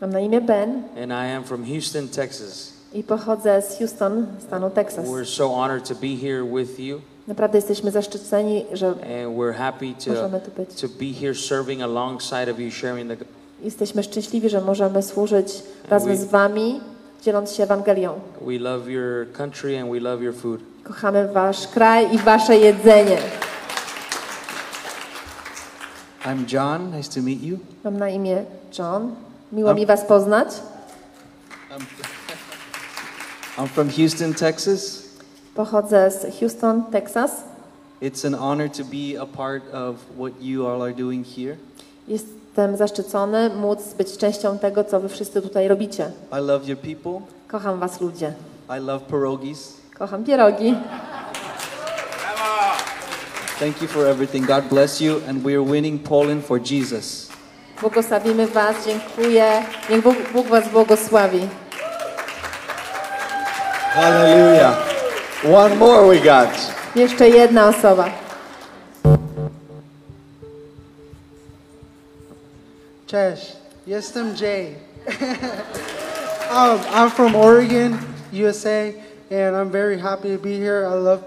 Mam na imię Ben. And I am from Houston, Texas. I pochodzę z Houston, stanu Texas. We're so honored to be here with you. Naprawdę jesteśmy zaszczyceni, że możemy tu być. To be here serving alongside of you, sharing the... Jesteśmy szczęśliwi, że możemy służyć razem z wami, dzieląc się Ewangelią. We love your country and we love your food. Kochamy wasz kraj i wasze jedzenie. I'm John. Nice to meet you. Mam na imię John. Miło mi was poznać. I'm from Houston, Texas. Pochodzę z Houston, Texas. It's an honor to be a part of what you all are doing here. Jestem zaszczycony móc być częścią tego, co wy wszyscy tutaj robicie. I love your people. Kocham was ludzie. I love pierogies. Kocham pierogi. Thank you for everything. God bless you and we are winning Poland for Jesus. Błogosławimy was. Dziękuję. Niech Bóg was błogosławi. Hallelujah. One more we got. Jeszcze jedna osoba. Cześć. Jestem Jay. I'm from Oregon, USA. And I'm very happy to be here. I love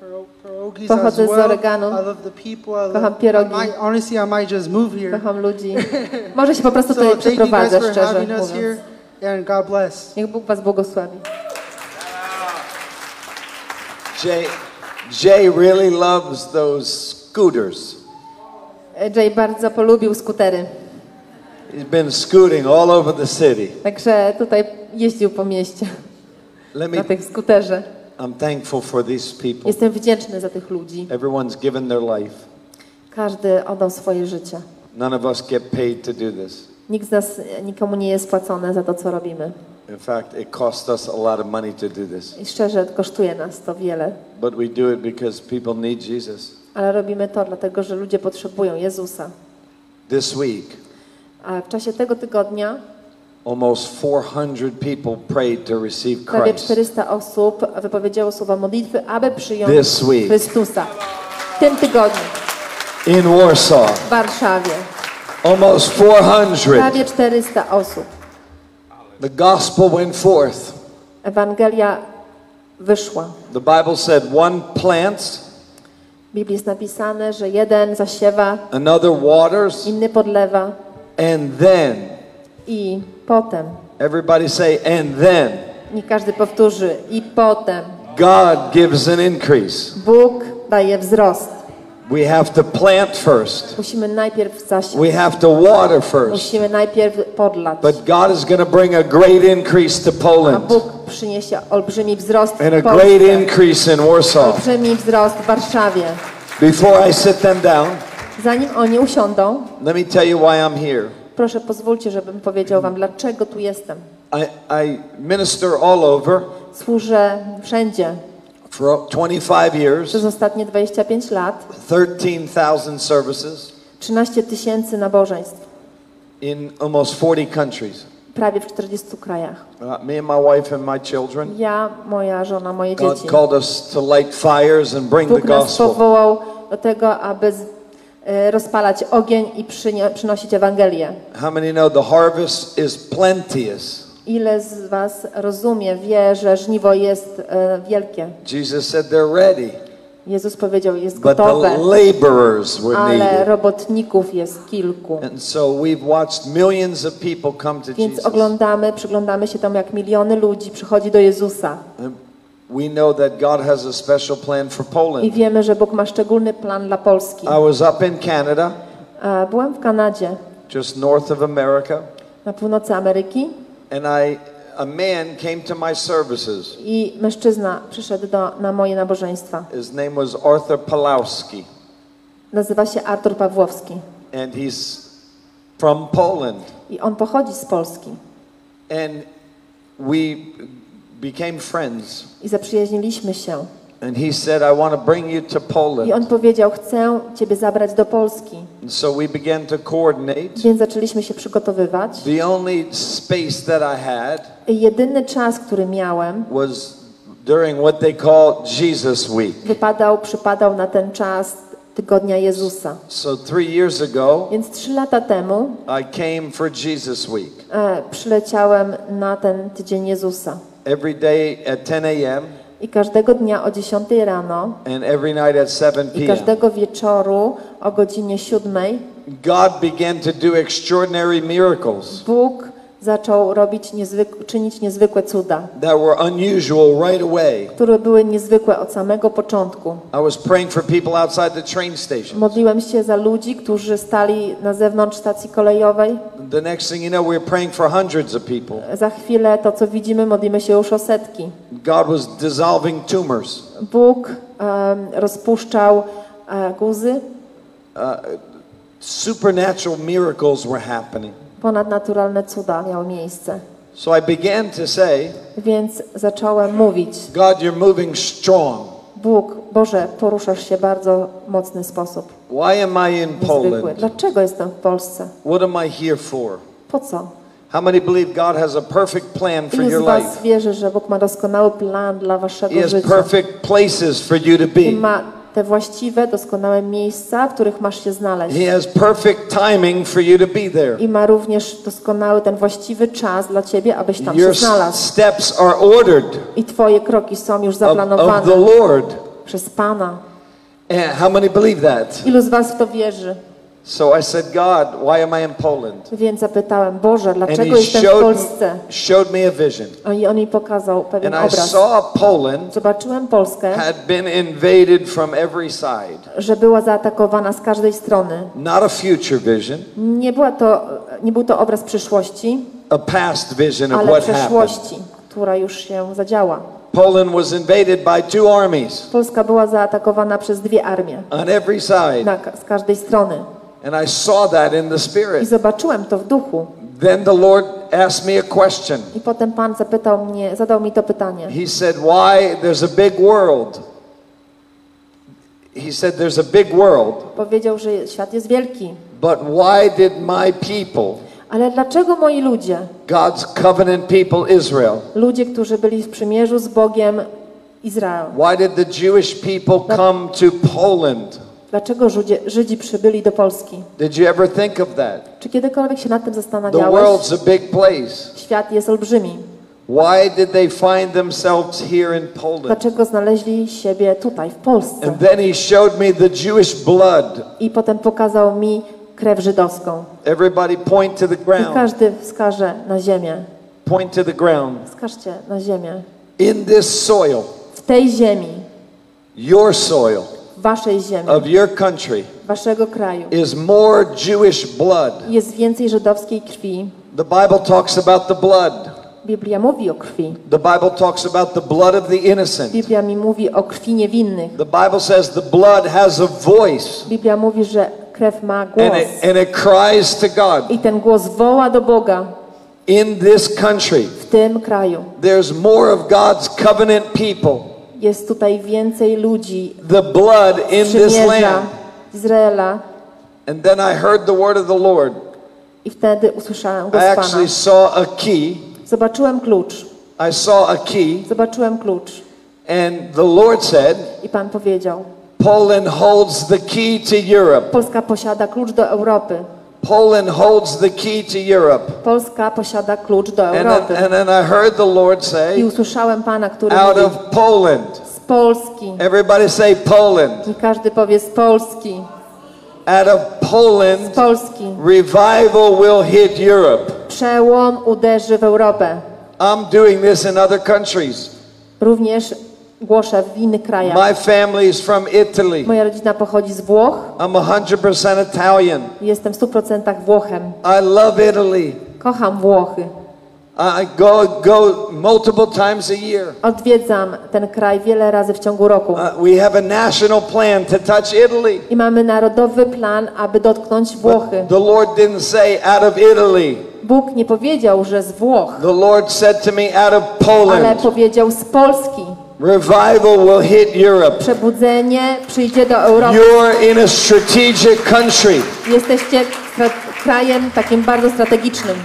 pierogies as well. I love the people. Kocham pierogi. Honestly, I might just move here. Kocham ludzi. Może się po prostu tutaj przeprowadzę, szczerze mówiąc. And God bless. Niech Bóg was błogosławi. Jay really loves those scooters. Jay bardzo polubił skutery. He's been scooting all over the city. Także tutaj jeździł po mieście. Na tych skuterze. I'm thankful for these people. Jestem wdzięczny za tych ludzi. Everyone's given their life. Każdy oddał swoje życie. None of us get paid to do this. Nikt z nas, nikomu nie jest płacone za to, co robimy. In fact, it cost us a lot of money to do this. I szczerze, kosztuje nas to wiele. But we do it because people need Jesus. Ale robimy to dlatego, że ludzie potrzebują Jezusa. This week. A w czasie tego tygodnia Almost 400 people prayed to receive Christ. Prawie 400 osób wypowiedziało słowa modlitwy, aby przyjąć Chrystusa. W tym tygodniu. In Warsaw. W Warszawie. Almost 400. Prawie 400 osób. The gospel went forth. Ewangelia wyszła. The Bible said one plants. W Biblii jest napisane, że jeden zasiewa, another waters, inny podlewa. And then. I potem. Everybody say and then. Niech każdy powtórzy i potem. God gives an increase. Bóg daje wzrost. We have to plant first. Musimy najpierw zasiać. We have to water first. Musimy najpierw podlać. But God is going to bring a great increase to Poland. A Bóg przyniesie olbrzymi wzrost w Polsce. And a great increase in Warsaw. Olbrzymi wzrost w Warszawie. Before I sit them down. Zanim oni usiądą. Let me tell you why I'm here. Proszę, pozwólcie, żebym powiedział wam, dlaczego tu jestem. I minister all over. Służę wszędzie. For 25 years. Przez ostatnie 25 lat. 13,000 services. 13,000 nabożeństw. In almost 40 countries. Prawie w 40 krajach. Me and my wife and my children. Ja, moja żona, moje dzieci. God called us to light fires and bring the gospel. Bóg nas powołał do tego, aby rozpalać ogień i przynosić Ewangelię. How many know the harvest is plenteous? Ile z was rozumie, wie, że żniwo jest wielkie? Jesus said they're ready. Jezus powiedział, jest gotowe, ale robotników jest kilku. Więc oglądamy, przyglądamy się temu, jak miliony ludzi przychodzi do Jezusa. We know that God has a special plan for Poland. I wiemy, że Bóg ma szczególny plan dla Polski. I was up in Canada. Byłam w Kanadzie. Just north of America. Na północy Ameryki. And a man came to my services. I mężczyzna przyszedł na moje nabożeństwa. His name was Arthur Pawlowski. Nazywa się Arthur Pawłowski. And he's from Poland. I on pochodzi z Polski. And we became friends. I zaprzyjaźniliśmy się. And he said, I want to bring you to Poland. I on powiedział, chcę ciebie zabrać do Polski. And so we began to coordinate. Więc zaczęliśmy się przygotowywać. The only space that I had. Jedyny czas, który miałem. Was during what they call Jesus Week. Przypadał na ten czas tygodnia Jezusa. So 3 years ago. Więc 3 lata temu. I came for Jesus Week. Przyleciałem na ten tydzień Jezusa. Every day at 10 a.m. I każdego dnia o 10 rano. And every night at 7 p.m. I każdego wieczoru o godzinie 7. God began to do extraordinary miracles. Bóg zaczął robić czynić niezwykłe cuda. That were unusual right away. Które były niezwykłe od samego początku. I was praying for people outside the train station. Modliłem się za ludzi, którzy stali na zewnątrz stacji kolejowej. The next thing you know, we're praying for hundreds of people. Za chwilę to, co widzimy, modlimy się już o setki. God was dissolving tumors. Bóg rozpuszczał guzy. Supernatural miracles were happening. Ponadnaturalne cuda miały miejsce. So I began to say, więc zacząłem mówić. God, you're moving strong. Bóg, Boże, poruszasz się w bardzo mocny sposób. Why am I in Poland? Dlaczego jestem w Polsce? What am I here for? Po co? How many believe God has a perfect plan for your life? Ilu z was wierzy, że Bóg ma doskonały plan dla waszego życia? He has perfect places for you to be. Ma te właściwe, doskonałe miejsca, w których masz się znaleźć. He has perfect timing for you to be there. I ma również doskonały, ten właściwy czas dla ciebie, abyś tam się znalazł. Steps are ordered. I twoje kroki są już zaplanowane. Of the Lord. Przez Pana. And how many believe that? Ilu z was w to wierzy? So I said, God, why am I in Poland? Więc zapytałem, Boże, dlaczego jestem w Polsce? Showed me a vision. On mi pokazał pewien obraz. I saw Poland. Zobaczyłem Polskę. Had been invaded from every side. Że była zaatakowana z każdej strony. Not a future vision. Nie był to obraz przyszłości. A past vision of what happened. Która już się zadziała. Poland was invaded by 2 armies. Polska była zaatakowana przez 2 armie. On every side. Z każdej strony. And I saw that in the spirit. I zobaczyłem to w duchu. Then the Lord asked me a question. I potem Pan zadał mi to pytanie. He said, "Why there's a big world?" He said, "There's a big world." Powiedział, że świat jest wielki. But why did my people? Ale dlaczego moi ludzie? God's covenant people Israel. Ludzie, którzy byli w przymierzu z Bogiem Izrael. Why did the Jewish people come to Poland? Dlaczego Żydzi przybyli do Polski? Did you ever think of that? Czy kiedykolwiek się nad tym zastanawiałeś? The world's a big place. Świat jest olbrzymi. Why did they find themselves here in Poland? Dlaczego znaleźli siebie tutaj w Polsce? And then he showed me the Jewish blood. I potem pokazał mi krew żydowską. Everybody point to the ground. I każdy wskaże na ziemię. Point to the ground. Wskażcie na ziemię. In this soil. W tej ziemi. Your soil. Waszej ziemi. Of your country. Waszego kraju. Is more Jewish blood. Jest więcej żydowskiej krwi. The Bible talks about the blood. Biblia mówi o krwi. The Bible talks about the blood of the innocent. Biblia mi mówi o krwi niewinnych. The Bible says the blood has a voice. Biblia mówi, że krew ma głos. And it cries to God. I ten głos woła do Boga. In this country. W tym kraju. There's more of God's covenant people. Jest tutaj więcej ludzi. The blood in this land. Izraela. And then I heard the word of the Lord. I wtedy usłyszałem głos Pana. I actually saw a key. Zobaczyłem klucz. I saw a key. Zobaczyłem klucz. And the Lord said, i Pan powiedział, Poland holds the key to Europe. Polska posiada klucz do Europy. Poland holds the key to Europe. Polska posiada klucz do Europy. And then I heard the Lord say, i usłyszałem Pana, który out mówi, of Poland. Z Polski. Everybody say Poland. I każdy powie z Polski. Out of Poland, revival will hit Europe. Przełom uderzy w Europę. I'm doing this in other countries. Również głoszę w innych krajach. My family is from Italy. Moja rodzina pochodzi z Włoch. I'm 100% Italian. Jestem 100% Włochem. I love Italy. Kocham Włochy. I go multiple times a year. Odwiedzam ten kraj wiele razy w ciągu roku. We have a national plan to touch Italy. I mamy narodowy plan, aby dotknąć Włochy. But the Lord didn't say out of Italy. Bóg nie powiedział, że z Włoch. The Lord said to me out of Poland. Ale powiedział z Polski. Revival will hit Europe. Przebudzenie przyjdzie do Europy. You're in a strategic country. Jesteście krajem takim bardzo strategicznym.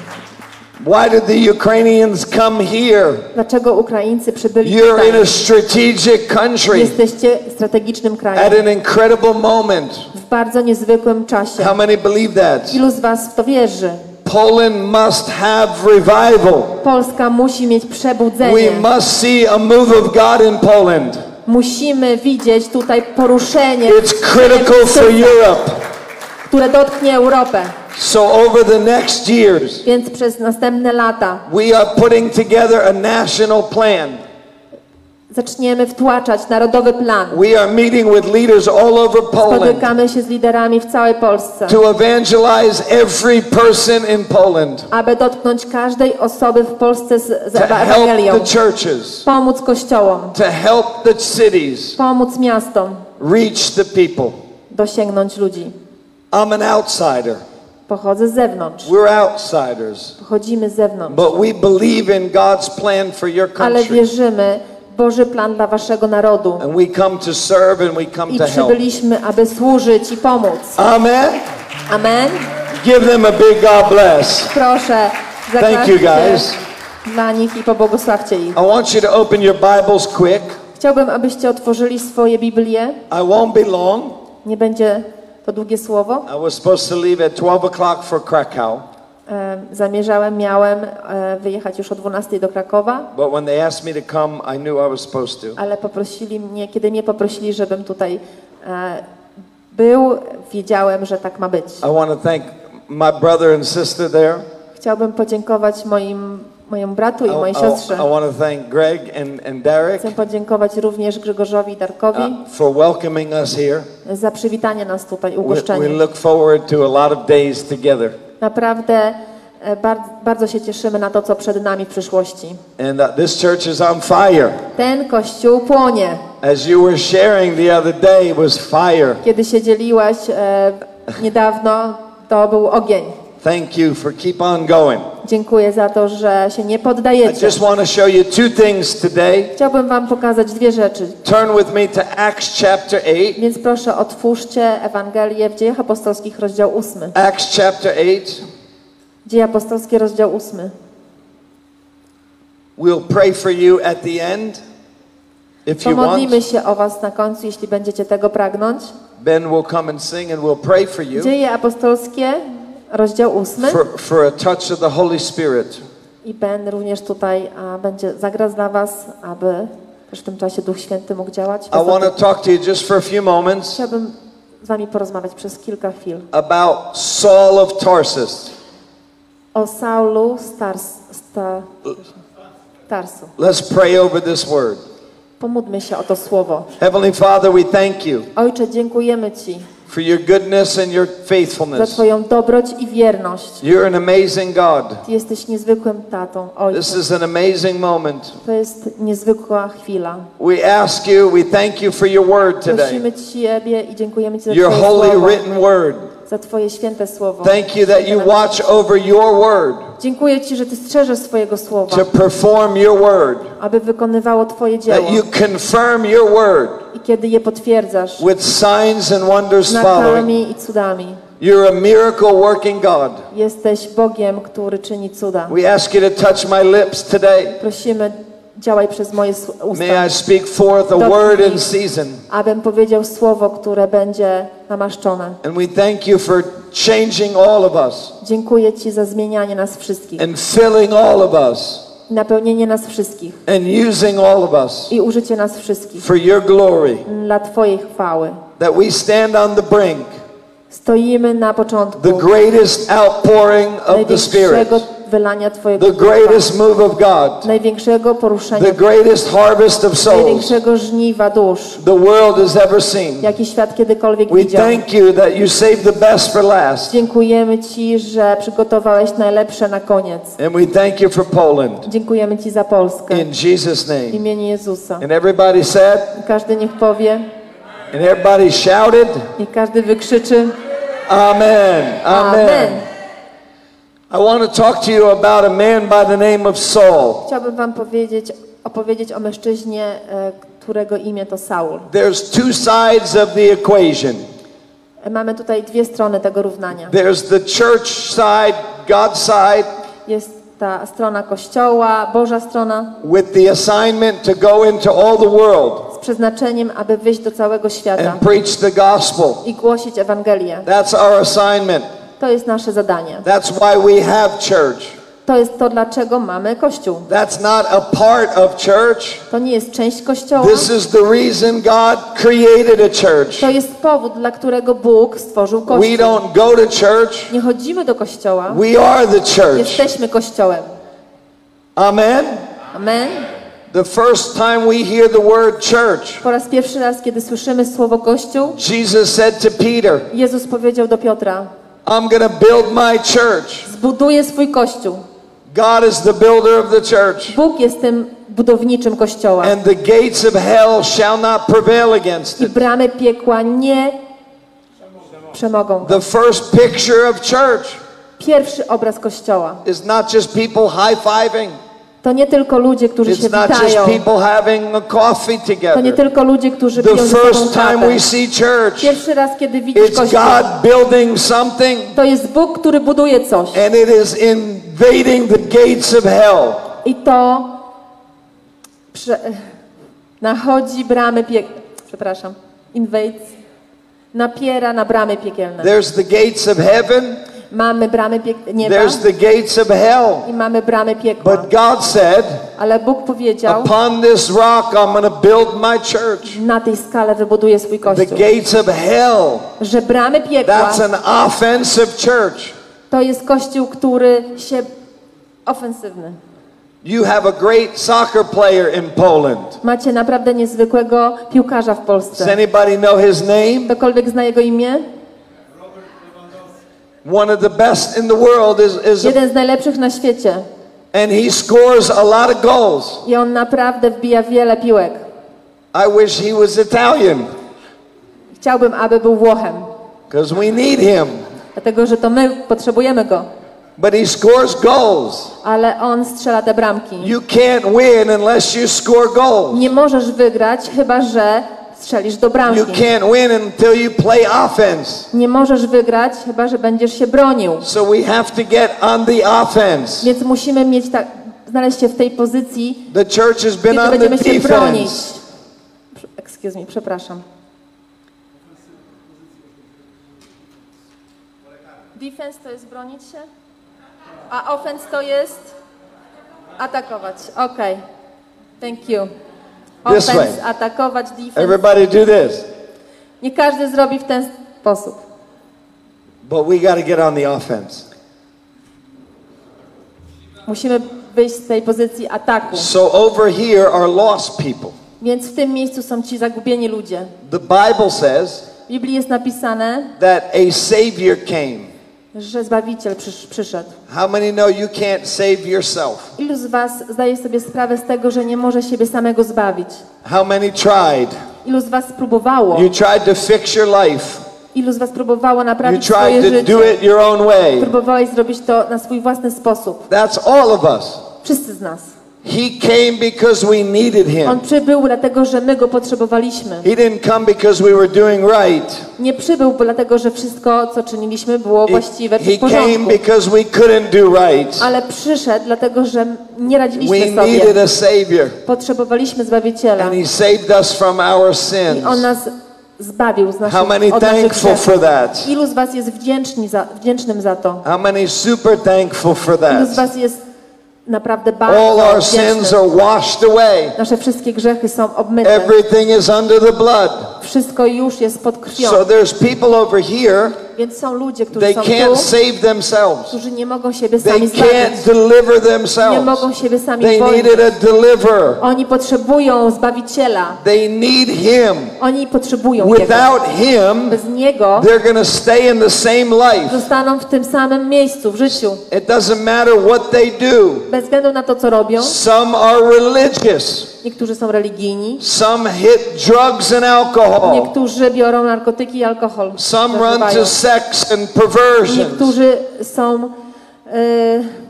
Why did the Ukrainians come here? Dlaczego Ukraińcy przybyli tutaj? You're in a strategic country. Jesteście strategicznym krajem. At an incredible moment. W bardzo niezwykłym czasie. How many believe that? Ilu z was w to wierzy? Poland must have revival. Polska musi mieć przebudzenie. We must see a move of God in Poland. Musimy widzieć tutaj poruszenie. It's critical for Europe. Które dotknie Europę. So over the next years, więc przez następne lata, we are putting together a national plan. Zaczniemy wtłaczać narodowy plan. We are meeting with leaders all over Poland. Spotykamy się z liderami w całej Polsce. To evangelize every person in Poland. Aby dotknąć każdej osoby w Polsce z Ewangelią. To help the churches. Pomóc kościołom. To help the cities. Pomóc miastom. Reach the people. Dosięgnąć ludzi. I'm an outsider. Pochodzę z zewnątrz. We're outsiders. Pochodzimy z zewnątrz. But we believe in God's plan for your country. Ale wierzymy w Boży plan dla waszego narodu. And we come to serve and we come to help. I przybyliśmy, aby służyć i pomóc. Amen. Amen. Give them a big God bless. Proszę, thank you guys. Dla nich i pobłogosławcie ich. I want you to open your Bibles quick. Chciałbym, abyście otworzyli swoje Biblię. I won't be long. Nie będzie to długie słowo. I was supposed to leave at 12 o'clock for Krakow. Miałem wyjechać już o 12 do Krakowa. But when they asked me to come, I knew I was supposed to. Ale kiedy mnie poprosili, żebym tutaj był, wiedziałem, że tak ma być. I want to thank my brother and sister there. Chciałbym podziękować mojemu bratu i mojej siostrze. I want to thank Greg and Darek. Chcę podziękować również Grzegorzowi i Darkowi for welcoming us here. Za przywitanie nas tutaj, ugoszczenie. We look forward to a lot of days together. Naprawdę bardzo się cieszymy na to, co przed nami w przyszłości. And this church is on fire. Ten kościół płonie. As you were sharing the other day was fire. Kiedy się dzieliłaś niedawno, to był ogień. Thank you for keep on going. Dziękuję za to, że się nie poddajecie. I just want to show you two things today. Chciałbym wam pokazać dwie rzeczy. Turn with me to Acts chapter 8. Więc proszę, otwórzcie Ewangelię w Dziejach Apostolskich, rozdział 8. Acts chapter 8. Dzieje Apostolskie, rozdział 8. We'll pray for you at the end, if you want. Pomodlimy się o was na końcu, jeśli będziecie tego pragnąć. Ben will come and sing and we'll pray for you. Dzieje Apostolskie, rozdział 8. For a touch of the Holy Spirit. I Ben również tutaj będzie zagra dla was, aby w tym czasie Duch Święty mógł działać. Chciałbym z wami porozmawiać przez kilka chwil about Saul of Tarsus. O Saulu z Tarsu. Let's pray over this word. Pomódlmy się o to słowo. Heavenly Father, we thank you. Ojcze, dziękujemy Ci for your goodness and your faithfulness. Za Twoją dobroć i wierność. You're an amazing God. Ty jesteś niezwykłym tatą, Ojcze. This is an amazing moment. To jest niezwykła chwila. We ask you, we thank you for your word today. Prosimy Ciebie i dziękujemy Ci za Twoje słowo. Your holy written word. Za Twoje święte słowo. Thank you that you watch over your word. Dziękuję Ci, że Ty strzeżesz swojego słowa. To perform your word. Aby wykonywało Twoje dzieło. That you confirm your word. I kiedy je potwierdzasz with signs and wonders following. I cudami. You're a miracle working God. Jesteś Bogiem, który czyni cuda. We ask you to touch my lips today. Prosimy, działaj przez moje usta. May I speak forth a word in season. Abym powiedział słowo, które będzie namaszczone. And we thank you for changing all of us. Dziękuję Ci za zmienianie nas wszystkich. And filling all of us. Napełnienie nas wszystkich. And using all of us. I użycie nas wszystkich. For your glory. Dla Twojej chwały. That we stand on the brink. Stoimy na początku. The greatest outpouring of the Spirit. Wylania Twojego the greatest move of God. Największego poruszenia. The greatest harvest of souls. Największego żniwa dusz. The world has ever seen. Jaki świat kiedykolwiek widział. We thank you that you saved the best for last. Dziękujemy Ci, że przygotowałeś najlepsze na koniec. And we thank you for Poland. Dziękujemy Ci za Polskę. In Jesus' name. W imieniu Jezusa. And everybody said. I każdy niech powie. And everybody shouted. I każdy wykrzyczy. Amen. Amen. Amen. I want to talk to you about a man by the name of Saul. Chciałbym wam opowiedzieć o mężczyźnie, którego imię to Saul. There's two sides of the equation. Mamy tutaj dwie strony tego równania. There's the church side, God's side. Jest ta strona Kościoła, Boża strona. With the assignment to go into all the world. Przeznaczeniem, aby wyjść do całego świata and preach the gospel. I głosić Ewangelię. That's our assignment. To jest nasze zadanie. That's why we have church. To jest to, dlaczego mamy Kościół. That's not a part of church. To nie jest część Kościoła. This is the reason God created a church. To jest powód, dla którego Bóg stworzył Kościół. We don't go to church. Nie chodzimy do Kościoła. We are the church. Jesteśmy Kościołem. Amen. Amen. The first time we hear the word church. Po raz pierwszy kiedy słyszymy słowo Kościół. Jesus said to Peter. Jezus powiedział do Piotra. I'm going to build my church. Zbuduję swój kościół. God is the builder of the church. Bóg jest tym budowniczym kościoła. And the gates of hell shall not prevail against it. I bramy piekła nie przemogą go. The first picture of church. Pierwszy obraz kościoła. Is not just people high-fiving. To nie tylko ludzie, którzy się witają. To nie tylko ludzie, którzy piją kawę. Pierwszy raz, kiedy widzisz Kościół, to jest Bóg, który buduje coś. I to nachodzi bramy piekielne. Przepraszam. Invades. Napiera na bramy piekielne. There's the gates of heaven. Mamy bramy nieba. There's the gates of hell. I mamy bramy piekła. But God said, ale Bóg powiedział, upon this rock I'm going to build my church. Na tej skale wybuduję swój kościół. The gates of hell. Że bramy piekła. That's an offensive church. To jest kościół, który się ofensywny. You have a great soccer player in Poland. Macie naprawdę niezwykłego piłkarza w Polsce. Does anybody know his name? Ktokolwiek zna jego imię? One of the best in the world is jeden z najlepszych na świecie. And he scores a lot of goals. I on naprawdę wbija wiele piłek. I wish he was Italian. Chciałbym, aby był Włochem. Because we need him. Dlatego, że to my potrzebujemy go. But he scores goals. Ale on strzela te bramki. You can't win unless you score goals. Nie możesz wygrać, chyba że strzelisz do bramki. You can't win until you play offense. Nie możesz wygrać, chyba że będziesz się bronił. So we have to get on the offense. Więc musimy mieć tak, znaleźć się w tej pozycji, the church has been on the defense. Excuse me, przepraszam. Defense to jest bronić się, a offense to jest atakować. Okej. Okay. Thank you. Offense, atakować, defense. Everybody do this. Nie każdy zrobi w ten sposób. But we gotta get on the offense. Musimy wyjść z tej pozycji ataku. So over here are lost people. Więc w tym miejscu są ci zagubieni ludzie. The Bible says, w Biblii jest napisane, that a savior came. Że Zbawiciel przyszedł. How many know you can't save yourself? Ilu z was zdaje sobie sprawę z tego, że nie może siebie samego zbawić? How many tried? Ilu z was próbowało? You tried to fix your life. Ilu z was próbowało naprawić swoje życie? You tried to do it your own way. Próbowałeś zrobić to na swój własny sposób. That's all of us. Wszyscy z nas. He came because we needed him. On przybył dlatego, że my go potrzebowaliśmy. He didn't come because we were doing right. Nie przybył dlatego, że wszystko, co czyniliśmy, było właściwe, w porządku. He came because we couldn't do right. Ale przyszedł dlatego, że nie radziliśmy sobie. We needed a savior. Potrzebowaliśmy Zbawiciela. And he saved us from our sins. I on nas zbawił z naszych grzechów. Ilu z was jest wdzięcznym za to? How many super thankful for that? Ilu z was jest naprawdę all our sins are washed away. Nasze wszystkie grzechy są obmyte. Everything is under the blood. Wszystko już jest pod krwią. So there's people over here. Więc są ludzie, którzy they can't save themselves. Którzy nie mogą siebie sami zbawić. They can't deliver themselves. Nie mogą siebie sami zbawić. They needed a deliverer. Oni potrzebują Zbawiciela. They need him. Oni potrzebują Jego. Without him, bez Niego, they're gonna stay in the same life. Zostaną w tym samym miejscu w życiu. It doesn't matter what they do. Bez względu na to, co robią. Some are religious. Niektórzy są religijni. Some hit drugs and alcohol. Niektórzy biorą narkotyki i alkohol. Some run to sex and perversion.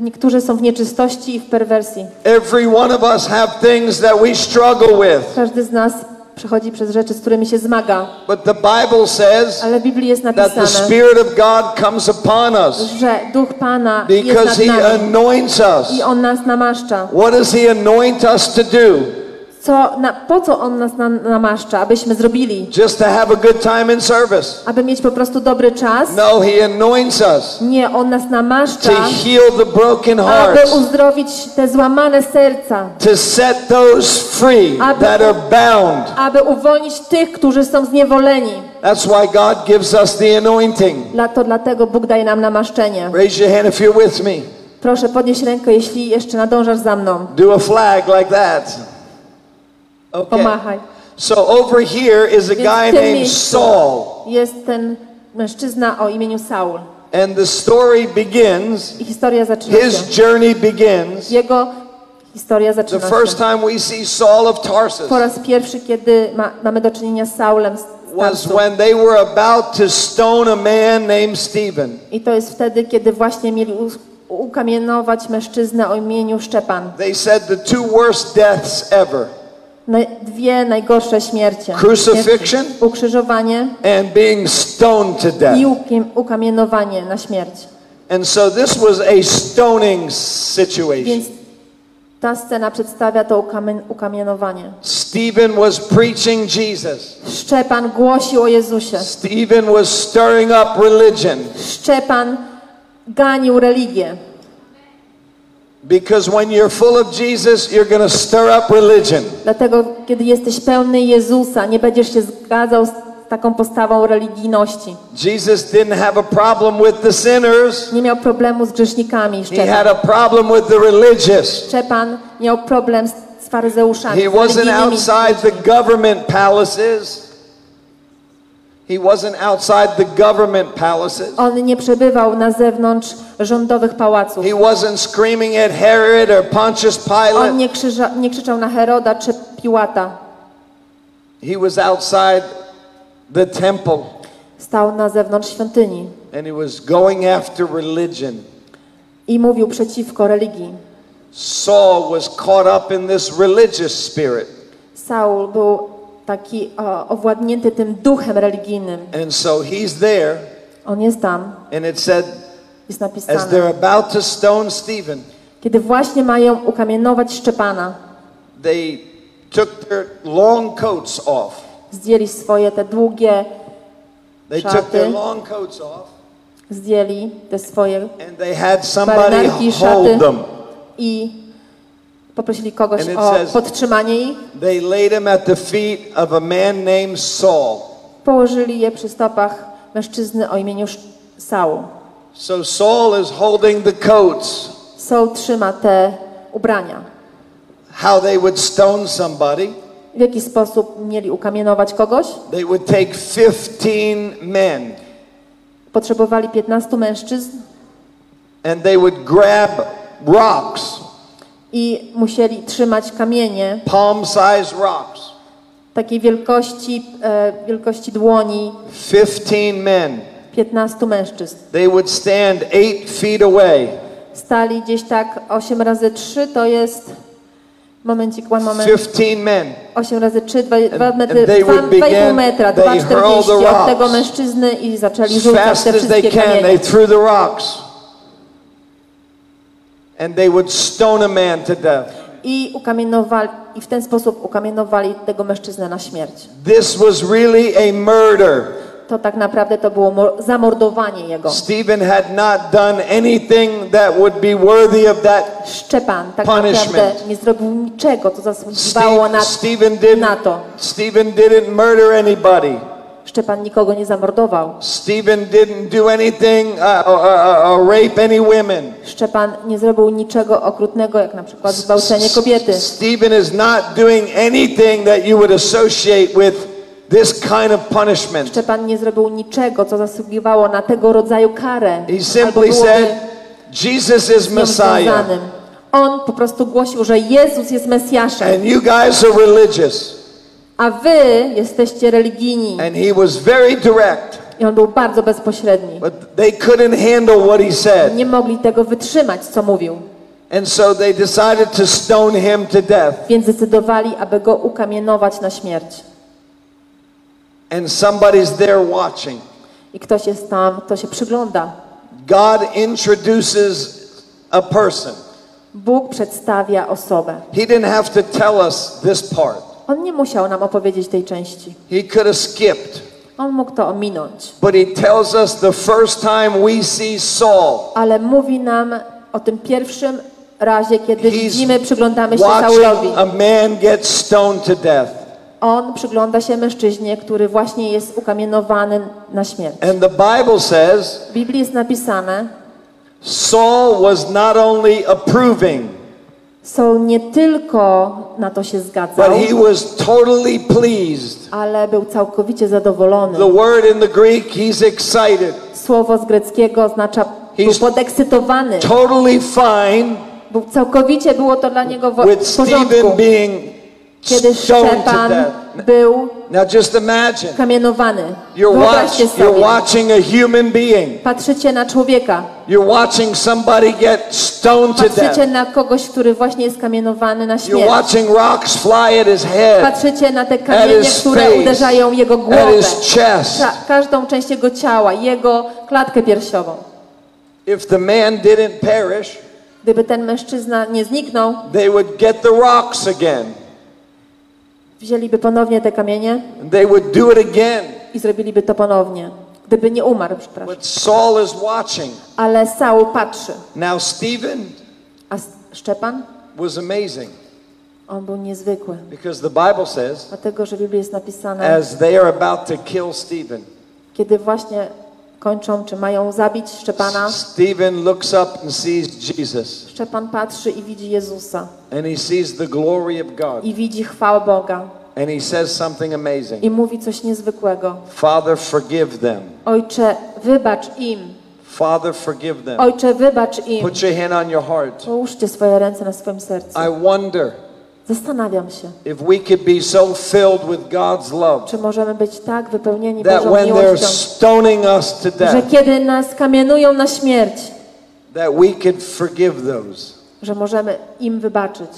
Niektórzy są w nieczystości i w perwersji. Every one of us have things that we struggle with. Każdy z nas przechodzi przez rzeczy, z którymi się zmaga. But the Bible says, ale w Biblii jest napisane, that the Spirit of God comes upon us, że Duch Pana because jest nad nami, he anoints us. I On nas namaszcza. What does he anoint us to do? Po co On nas namaszcza? Abyśmy zrobili. Just to have a good time in service. Aby mieć po prostu dobry czas. No, he anoints us. Nie, On nas namaszcza. To heal the broken hearts. Aby uzdrowić te złamane serca. To set those free that are bound. Aby uwolnić tych, którzy są zniewoleni. That's why God gives us the anointing. Dlatego Bóg daje nam namaszczenie. Raise your hand if you're with me. Proszę podnieść rękę, jeśli jeszcze nadążasz za mną. Do a flag like that. Okay. So over here is a guy named Saul. Jest ten mężczyzna o imieniu Saul. And the story begins. His journey begins. Jego historia zaczyna się. The first time we see Saul of Tarsus. Po raz pierwszy, kiedy mamy do czynienia z Saulem z Tarsu. Was when they were about to stone a man named Stephen. I to jest wtedy, kiedy właśnie mieli ukamienować mężczyznę o imieniu Szczepan. They said the two worst deaths ever. Dwie najgorsze śmierci. Crucifixion, ukrzyżowanie, and being stoned to death. I ukamienowanie na śmierć. And so this was a stoning situation. Więc ta scena przedstawia to ukamienowanie. Stephen was preaching Jesus. Szczepan głosił o Jezusie. Stephen was stirring up religion. Szczepan ganił religię. Because when you're full of Jesus, you're going to stir up religion. Dlatego kiedy jesteś pełny Jezusa, nie będziesz się zgadzał z taką postawą religijności. Jesus didn't have a problem with the sinners. Nie miał problemu z grzesznikami. Szczepan. He had a problem with the religious. Szczepan miał problem z faryzeuszami. He wasn't outside the government palaces. He wasn't outside the government palaces. On nie przebywał na zewnątrz rządowych pałaców. He wasn't screaming at Herod or Pontius Pilate. On nie krzyczał na Heroda czy Piłata. He was outside the temple. Stał na zewnątrz świątyni. And he was going after religion. I mówił przeciwko religii. Saul was caught up in this religious spirit. Saul był taki owładnięty tym duchem religijnym. And so he's there. On jest tam. And it said, jest napisane, as they're about to stone Stephen, kiedy właśnie mają ukamienować Szczepana, they took their long coats off. Zdjęli swoje te długie szaty. Zdjęli te swoje marynarki, szaty i poprosili kogoś o podtrzymanie ich. Położyli je przy stopach mężczyzny o imieniu Saul. Saul trzyma te ubrania. How they would stone somebody? W jaki sposób mieli ukamienować kogoś? They would take 15 men. Potrzebowali 15 mężczyzn. And they would grab rocks. I musieli trzymać kamienie. Palm size rocks. Takiej wielkości dłoni. 15 men. 15 mężczyzn. They would stand 8 feet away. Stali gdzieś tak 8 razy 3 to jest momencik, one moment. 15 men. 8 razy 3, 2 metry, 2,5 metra, 2,40 od tego mężczyzny i zaczęli rzucać te wszystkie kamienie. And they would stone a man to death. I w ten sposób ukamienowali tego mężczyznę na śmierć. This was really a murder. To tak naprawdę to było zamordowanie jego. Stephen had not done anything that would be worthy of that punishment. Szczepan tak naprawdę nie zrobił niczego, co zasługiwało na to. Stephen didn't murder anybody. Szczepan nikogo nie zamordował. Stephen didn't do anything or rape any women. Szczepan nie zrobił niczego okrutnego, jak na przykład zgwałcenie kobiety. Stephen is not doing anything that you would associate with this kind of punishment. Szczepan nie zrobił niczego, co zasługiwało na tego rodzaju karę. He simply said, Jesus is Messiah. On po prostu głosił, że Jezus jest Mesjaszem. And you guys are religious. A wy jesteście religijni. And he was very direct. I on był bardzo bezpośredni. But they couldn't handle what he said. Nie mogli tego wytrzymać, co mówił. And so they decided to stone him to death. Więc zdecydowali, aby go ukamienować na śmierć. And somebody's there watching. I ktoś jest tam, kto się przygląda. God introduces a person. Bóg przedstawia osobę. He didn't have to tell us this part. On nie musiał nam opowiedzieć tej części. He could have skipped. On mógł to ominąć. But he tells us the first time we see Saul. Ale mówi nam o tym pierwszym razie, kiedy widzimy, przyglądamy się Saulowi. A man gets stoned to death. On przygląda się mężczyźnie, który właśnie jest ukamienowany na śmierć. And the Bible says, w Biblii jest napisane, Saul was not only approving, Saul nie tylko na to się zgadzał, but he was totally pleased. Ale był całkowicie zadowolony. The word in the Greek, he's excited. Słowo z greckiego oznacza był podekscytowany. Totally fine. Był całkowicie było to dla niego w porządku. Kiedy Szczepan był kamienowany. Wyobraźcie sobie. Patrzycie na człowieka. Patrzycie na kogoś, który właśnie jest kamienowany na śmierć. Patrzycie na te kamienie, które uderzają jego głowę, każdą część jego ciała, jego klatkę piersiową. If the man didn't perish, gdyby ten mężczyzna nie zniknął, they would get the rocks again. Wzięliby ponownie te kamienie i zrobiliby to ponownie, gdyby nie umarł, przepraszam. Ale Saul patrzy. A Szczepan? On był niezwykły. Dlatego, że w Biblii jest napisane, kiedy właśnie kończą, czy mają zabić Szczepana, Szczepan patrzy i widzi Jezusa. I widzi chwałę Boga. I mówi coś niezwykłego. Ojcze, wybacz im. Ojcze, wybacz im. Połóżcie swoje ręce na swoim sercu. Zastanawiam się, czy możemy być tak wypełnieni Bożą miłością, że kiedy nas kamienują na śmierć, że możemy im wybaczyć.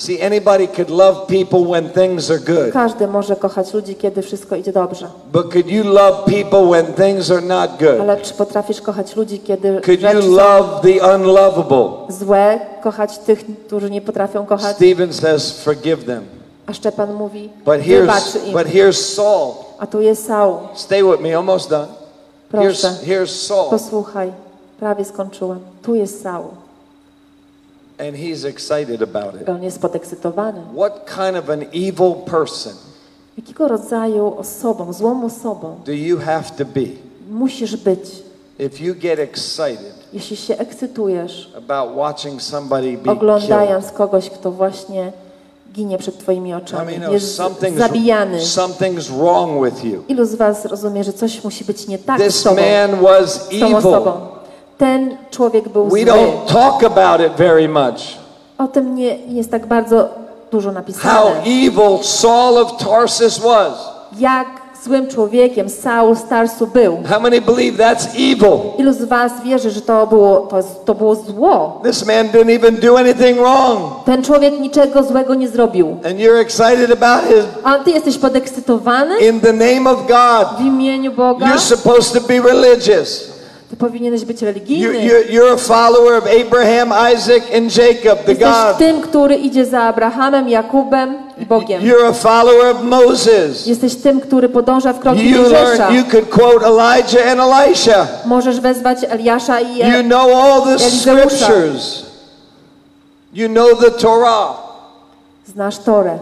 See, anybody could love people when things are good. Każdy może kochać ludzi, kiedy wszystko idzie dobrze. But could you love people when things are not good? Ale czy potrafisz kochać ludzi, kiedy could you love the unlovable? Złe, kochać tych, którzy nie potrafią kochać. Stephen says, forgive them. A Szczepan mówi, wybacz im. But here's Saul. A tu jest Saul. Stay with me, almost done. Proszę, here's Saul. Posłuchaj, prawie skończyłem. Tu jest Saul. And he's excited about it. On jest podekscytowany. What kind of an evil person? Jakiego rodzaju osobą, złą osobą? Do you have to be? Musisz być. If you get excited. Jeśli się ekscytujesz. About watching somebody be oglądając kogoś, kto właśnie ginie przed twoimi oczami, jest zabijany. Something's wrong with you. Ilu z was rozumie, że coś musi być nie tak z tobą? This man was evil. Ten człowiek był zły. O tym nie jest tak bardzo dużo napisane. How evil Saul of Tarsus was. Jak złym człowiekiem Saul z Tarsu był. How many believe that's evil? Ilu z was wierzy, że to było zło? This man didn't even do anything wrong. Ten człowiek niczego złego nie zrobił. And you're excited about his. A ty jesteś podekscytowany? In the name of God. W imieniu Boga. You're supposed to be religious. Ty powinieneś być religijny. You're a follower of Abraham, Isaac and Jacob, the God. Jesteś tym, który idzie za Abrahamem, Jakubem, Bogiem. You're a follower of Moses. Jesteś tym, który podąża w kroki Mojżesza. You could quote Elijah and Elisha. Możesz wezwać Eliasza i Elizeusza. You know all the scriptures. You know the Torah. Znasz Torę.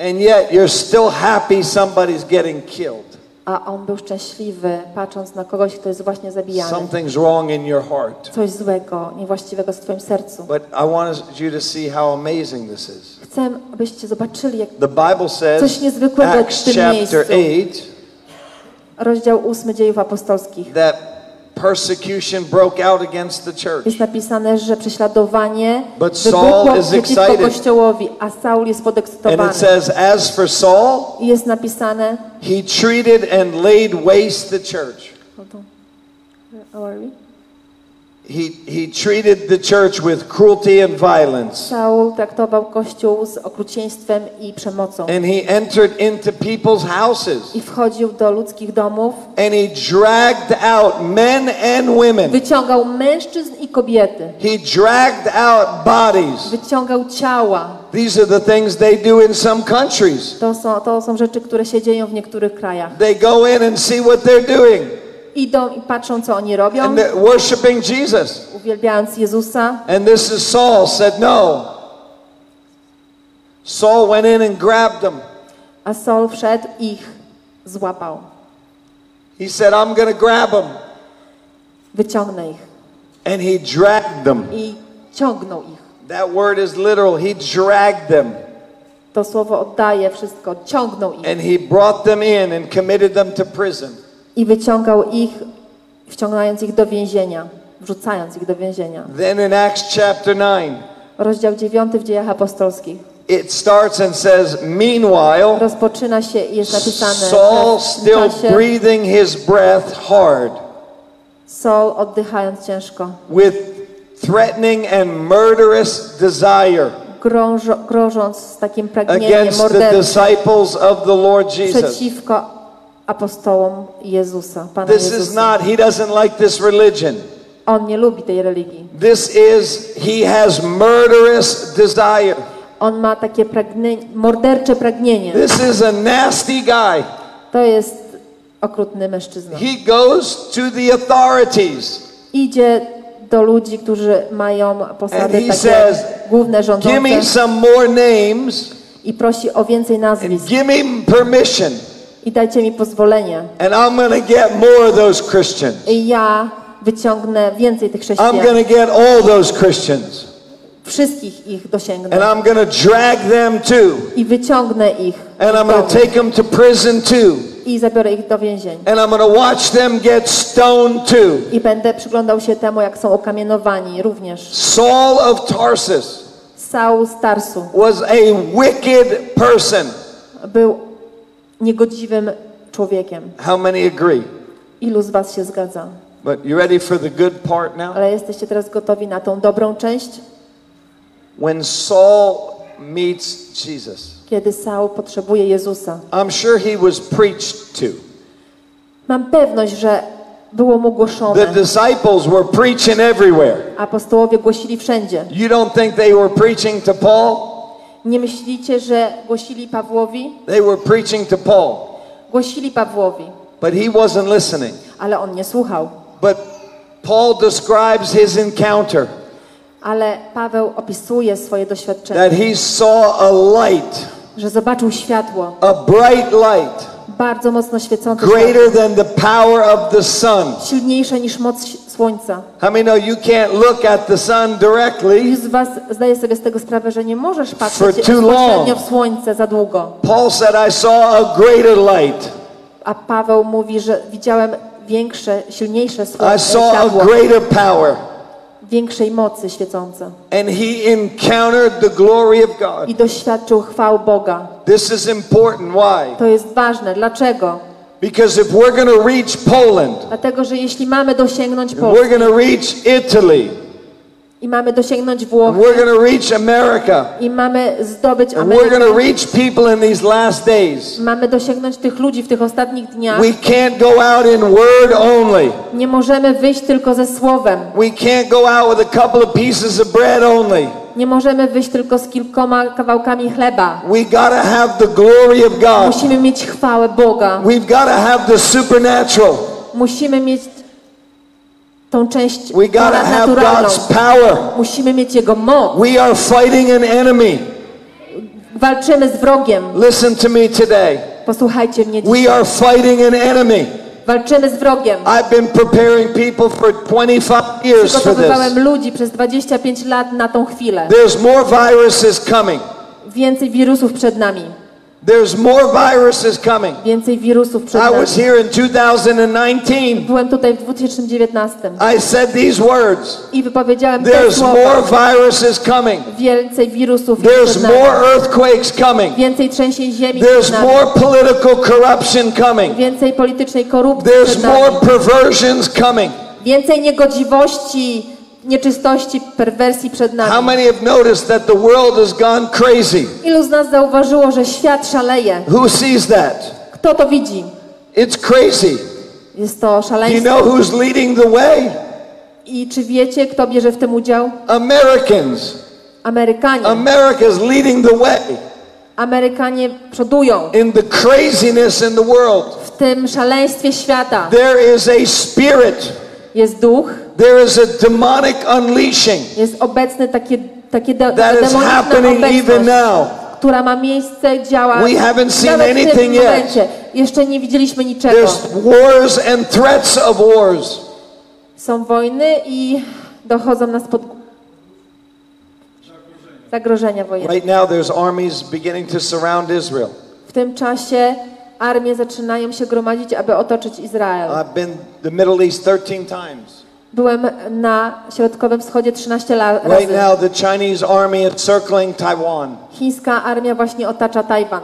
And yet you're still happy somebody's getting killed. A on był szczęśliwy, patrząc na kogoś, kto jest właśnie zabijany. Something's wrong in your heart. Coś złego, niewłaściwego w twoim sercu. But I want you to see how amazing this is. Chcę, abyście zobaczyli, jak the Bible says, coś niezwykłego w tym miejscu. Acts chapter 8, rozdział 8 Dziejów Apostolskich. That persecution broke out against the church. Jest napisane, że prześladowanie wybuchło przeciwko Kościołowi, a Saul jest podekscytowany. And it says, as for Saul, jest napisane, he treated and laid waste the church. Hold on. Where are we? He treated the church with cruelty and violence. Saul traktował kościół z okrucieństwem i przemocą. And he entered into people's houses. I wchodził do ludzkich domów. And he dragged out men and women. Wyciągał mężczyzn i kobiety. He dragged out bodies. Wyciągał ciała. These are the things they do in some countries. To są rzeczy, które się dzieją w niektórych krajach. They go in and see what they're doing. Idą i patrzą, co oni robią. And worshiping Jesus. Uwielbiając Jezusa. And this is Saul said no. Saul went in and grabbed them. A Saul wszedł i ich złapał. He said, I'm going to grab them. Wyciągnę ich. And he dragged them. I ciągnął ich. That word is literal. He dragged them. To słowo oddaje wszystko. Ciągnął ich. And he brought them in and committed them to prison. I wyciągał ich, wciągając ich do więzienia, wrzucając ich do więzienia. Then in Acts chapter 9, rozdział 9 w Dziejach Apostolskich. It starts and says, meanwhile, rozpoczyna się i jest napisane, Saul still breathing his breath hard. Saul oddychając ciężko. With threatening and murderous desire. Grożąc z takim pragnieniem morderczym przeciwko apostołom Jezusa, Pana Jezusa. This is not, he doesn't like this religion. On nie lubi tej religii. This is, he has murderous desire. On ma takie mordercze pragnienie. This is a nasty guy. To jest okrutny mężczyzna. He goes to the authorities. Idzie do ludzi, którzy mają posady takie says, główne rządzące. Give me some more names. I prosi o więcej nazwisk. Give me permission. I dajcie mi pozwolenie. And I'm going to get more of those Christians. I ja wyciągnę więcej tych chrześcijan. I'm going to get all those Christians. Wszystkich ich dosięgnę. And I'm going to drag them too. I wyciągnę ich. And I'm going to take them to prison too. I zabiorę ich do więzień. And I'm going to watch them get stoned too. I będę przyglądał się temu, jak są okamienowani również. Saul of Tarsus. Saul z Tarsu. Was a wicked person. Był niegodziwym człowiekiem. How many agree? Ilu z was się zgadza? But you ready for the good part now? Ale jesteście teraz gotowi na tą dobrą część? When Saul meets Jesus. Kiedy Saul potrzebuje Jezusa. I'm sure he was preached to. Mam pewność, że było mu głoszone. The disciples were preaching everywhere. Apostołowie głosili wszędzie. You don't think they were preaching to Paul? Nie myślicie, że głosili Pawłowi? They were preaching to Paul. Głosili Pawłowi. But he wasn't listening. Ale on nie słuchał. But Paul describes his encounter. Ale Paweł opisuje swoje doświadczenie. That he saw a light. Że zobaczył światło. A bright light. Bardzo mocno świecące. Greater than the power of the sun. Silniejsze niż moc słońca. I mean, no, you can't look at the sun directly. Wielu z was zdaje sobie z tego sprawę, że nie możesz patrzeć bezpośrednio w słońce za długo. Paul said, I saw a greater light. A Paweł mówi, że widziałem większe, silniejsze słońce. I saw a greater power. Większej mocy świecące. And he encountered the glory of God. I doświadczył chwał Boga. This is important. Why? To jest ważne. Dlaczego? Because if we're going to reach Poland, dlatego, że jeśli mamy dosięgnąć Polski, we're going to reach Italy, i mamy dosięgnąć Włoch, we're going to reach America, i mamy zdobyć Amerykę, we're going to reach people in these last days, mamy dosięgnąć tych ludzi w tych ostatnich dniach, we can't go out in word only, nie możemy wyjść tylko ze słowem, we can't go out with a couple of pieces of bread only, nie możemy wyjść tylko z kilkoma kawałkami chleba. We gotta have the glory of God. Musimy mieć chwałę Boga. We've gotta have the supernatural. Musimy mieć tą część naturalną. Musimy mieć Jego moc. We are fighting an enemy. Walczymy z wrogiem. Listen to me today. Posłuchajcie mnie dzisiaj. We are fighting an enemy. Walczymy z wrogiem. I've been preparing people for 25 years for this. Przygotowywałem ludzi przez 25 lat na tą chwilę. There's more viruses coming. Więcej wirusów przed nami. There's more viruses coming. Więcej wirusów przed nami. I was here in 2019. Byłem tutaj w 2019. I said these words. I wypowiedziałem te słowa. There's more viruses coming. Więcej wirusów przed nami. There's more earthquakes coming. Więcej trzęsień ziemi przed nami. There's more political corruption coming. Więcej politycznej korupcji przed nami. There's more perversions coming. Więcej niegodziwości, nieczystości, perwersji przed nami. How many have noticed that the world has gone crazy? Ilu z nas zauważyło, że świat szaleje? Who sees that? Kto to widzi? It's crazy. Jest to szaleństwo. You know who's leading the way? I czy wiecie, kto bierze w tym udział? Americans. Amerykanie. America's leading the way. Amerykanie przodują. In the craziness in the world. W tym szaleństwie świata. There is a spirit. Jest duch. There is a demonic unleashing. Jest obecny takie demoniczna obecność, która ma miejsce, działa. We haven't seen anything yet. Jeszcze nie widzieliśmy niczego. There's wars and threats of wars. Są wojny i dochodzą nas pod zagrożenia wojenne. Right now there's armies beginning to surround Israel. W tym czasie armie zaczynają się gromadzić, aby otoczyć Izrael. I've been the Middle East 13 times. Byłem na Środkowym Wschodzie 13 razy. Right now the Chinese army is circling Taiwan. Chińska armia właśnie otacza Tajwan.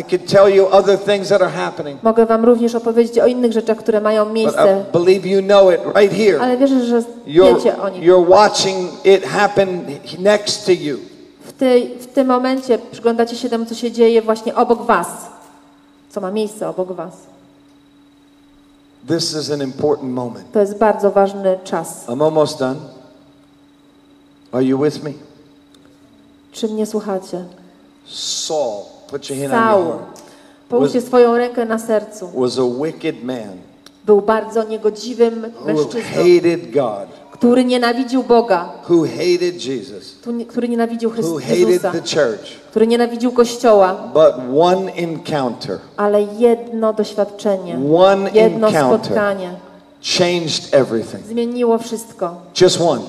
I could tell you other things that are happening. Mogę wam również opowiedzieć o innych rzeczach, które mają miejsce. But I believe you know it right here. Ale wierzę, że wiecie o nich. You're watching it happen next to you. W tym momencie przyglądacie się temu, co się dzieje właśnie obok was. Co ma miejsce obok was. This is an important moment. To jest bardzo ważny czas. I'm almost done. Are you with me? Czy mnie słuchacie? Saul, put your hand on your heart. Połóżcie swoją rękę na sercu. Was a wicked man. Był bardzo niegodziwym mężczyzną. Who hated God. Który nienawidził Boga. Who hated Jesus. Który nienawidził Chrystusa. Who hated the church. Który nienawidził Kościoła. But one encounter. Ale jedno doświadczenie. Jedno spotkanie. Changed everything. Zmieniło wszystko. Just one.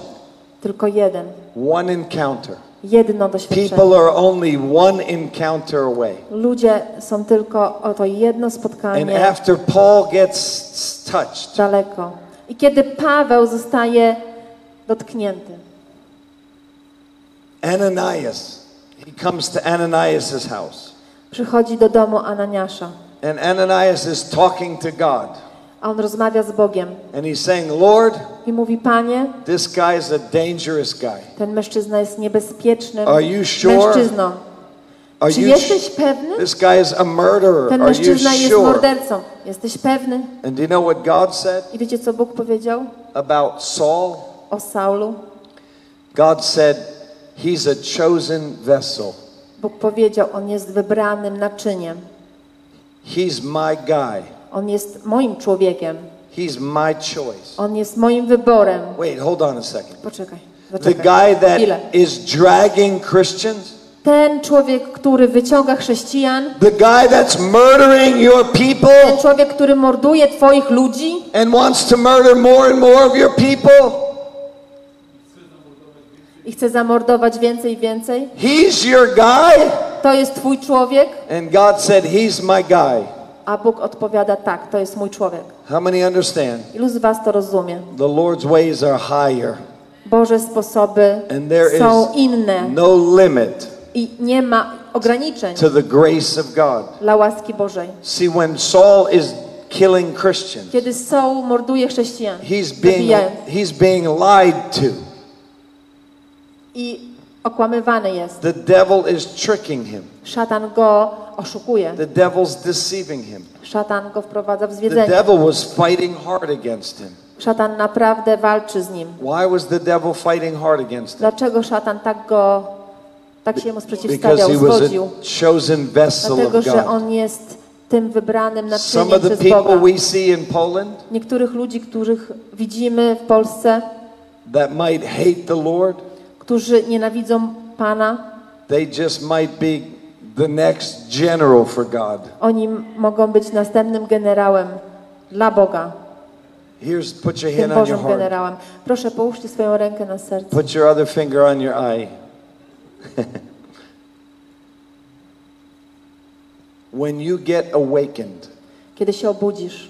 Tylko jeden. One encounter. Jedno doświadczenie. People are only one encounter away. Ludzie są tylko o to jedno spotkanie. And after Paul gets touched. Daleko. I kiedy Paweł zostaje dotknięty. Ananias. He comes to Ananias's house. Przychodzi do domu Ananiasza. And Ananias is talking to God. A on rozmawia z Bogiem. And he's saying, Lord, i mówi, Panie, this guy is a dangerous guy. Ten mężczyzna jest niebezpiecznym mężczyzną. Czy jesteś pewny? This guy is a murderer. Ten mężczyzna jest mordercą. Jesteś pewny? And do you know what God said? I wiecie, co Bóg powiedział about Saul? O Saulu. God said, he's a chosen vessel. Bóg powiedział, on jest wybranym naczyniem. He's my guy. On jest moim człowiekiem. He's my choice. On jest moim wyborem. Wait, hold on a second. Poczekaj. The guy that is dragging Christians? Ten człowiek, który wyciąga chrześcijan. The guy that's murdering your people? Ten człowiek, który morduje twoich ludzi. And wants to murder more and more of your people? I chce zamordować więcej i więcej. He's your guy? To jest twój człowiek. And God said, he's my guy. A Bóg odpowiada, tak, to jest mój człowiek. How many understand? Ilu z was to rozumie? The Lord's ways are higher. Boże sposoby są inne. No limit. I nie ma ograniczeń. To the grace of God. Dla łaski Bożej. See, when Saul is killing Christians. Kiedy Saul morduje chrześcijan. He's being lied to. I okłamywany jest. The devil is tricking him. Szatan go oszukuje. The devil's deceiving him. Szatan go wprowadza w zwiedzenie. The devil was fighting hard against him. Szatan naprawdę walczy z nim. Why was the devil fighting hard against him? Dlaczego szatan tak się mu sprzeciwstawiał, zwodził? Dlatego, że on jest tym wybranym naczyniem przez Boga. Niektórych ludzi, których widzimy w Polsce, that might hate the Lord, którzy nienawidzą Pana, they just might be the next general for God. Oni mogą być następnym generałem dla Boga. Here's, put your hand on your heart. Generałem. Proszę, połóżcie swoją rękę na sercu. Put your other finger on your eye. When you get awakened. Kiedy się obudzisz.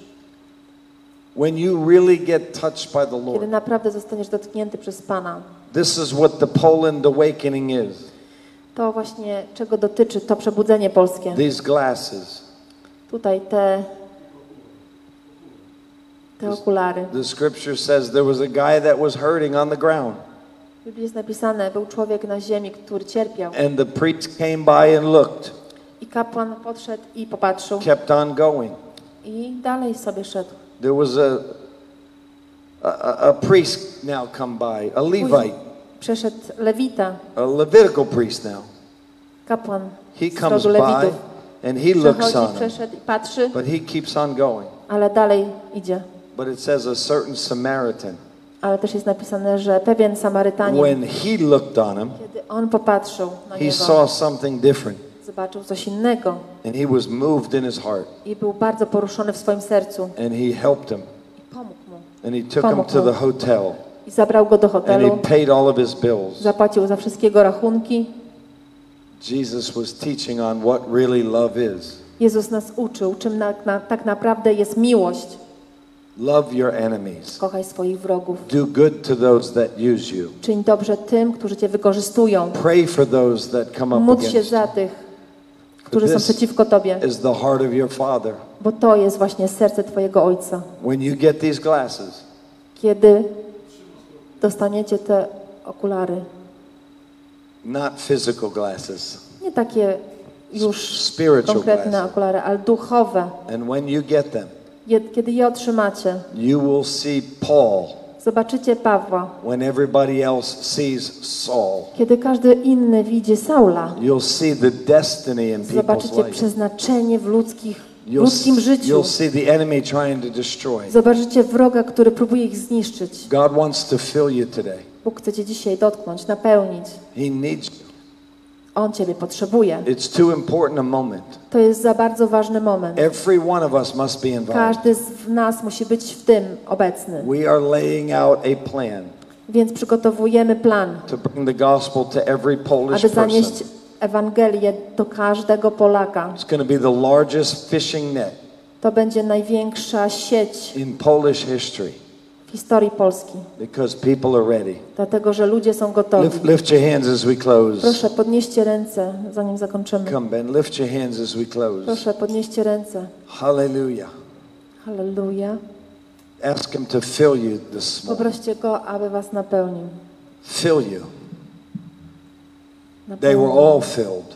When you really get touched by the Lord. Kiedy naprawdę zostaniesz dotknięty przez Pana. This is what the Poland awakening is. To właśnie, czego dotyczy to przebudzenie polskie. These glasses. Tutaj te okulary. The scripture says there was a guy that was hurting on the ground. W Biblii jest napisane, był człowiek na ziemi, który cierpiał. And the priest came by and looked. I kapłan podszedł i popatrzył. Kept on going. I dalej sobie szedł. There was a priest now come by, a Levite. Przeszedł Lewita. A Levitical priest now. Kapłan. He comes by and he looks on him. But he keeps on going. Ale dalej idzie. But it says a certain Samaritan. Ale też jest napisane, że pewien Samarytanin. When he looked on him, kiedy on popatrzył na niego, he saw something different. Zobaczył coś innego. And he was moved in his heart. I był bardzo poruszony w swoim sercu. And he helped him. I pomógł mu. And he took him to the hotel. I zabrał go do hotelu. And he paid all of his bills. Zapłacił za wszystkie jego rachunki. Jesus was teaching on what really love is. Jezus nas uczył, czym tak naprawdę jest miłość. Love your enemies. Kochaj swoich wrogów. Do good to those that use you. Czyń dobrze tym, którzy cię wykorzystują. Pray for those that come up against you. Módl się za tych, którzy są przeciwko tobie. Is the heart of your father. Bo to jest właśnie serce twojego Ojca. When you get these glasses. Kiedy dostaniecie te okulary. Not physical glasses. Nie takie już konkretne okulary, ale duchowe. And when you get them, kiedy je otrzymacie, you will see Paul. Zobaczycie Pawła. When everybody else sees Saul. Kiedy każdy inny widzi Saula. You'll see the destiny in people's life. Zobaczycie przeznaczenie w ludzkim życiu. You'll see the enemy trying to destroy. Zobaczycie wroga, który próbuje ich zniszczyć. God wants to fill you today. Bóg chce cię dzisiaj dotknąć, napełnić. He needs you. On ciebie potrzebuje. It's too important a moment. To jest za bardzo ważny moment. Every one of us must be involved. Każdy z nas musi być w tym obecny. We are laying out a plan. Więc przygotowujemy plan. To bring the gospel to every Polish person. Aby zanieść Ewangelię do każdego Polaka. It's going to be the largest fishing net. To będzie największa sieć in Polish history. W historii Polski. Because people are ready. Dlatego, że ludzie są gotowi. Lift your hands as we close. Proszę, podnieście ręce, zanim zakończymy. Come, Ben, lift your hands as we close. Proszę, podnieście ręce. Hallelujah. Hallelujah. Ask him to fill you this morning. Poproście go, aby was napełnił. Fill you. Napełnił. They were all filled.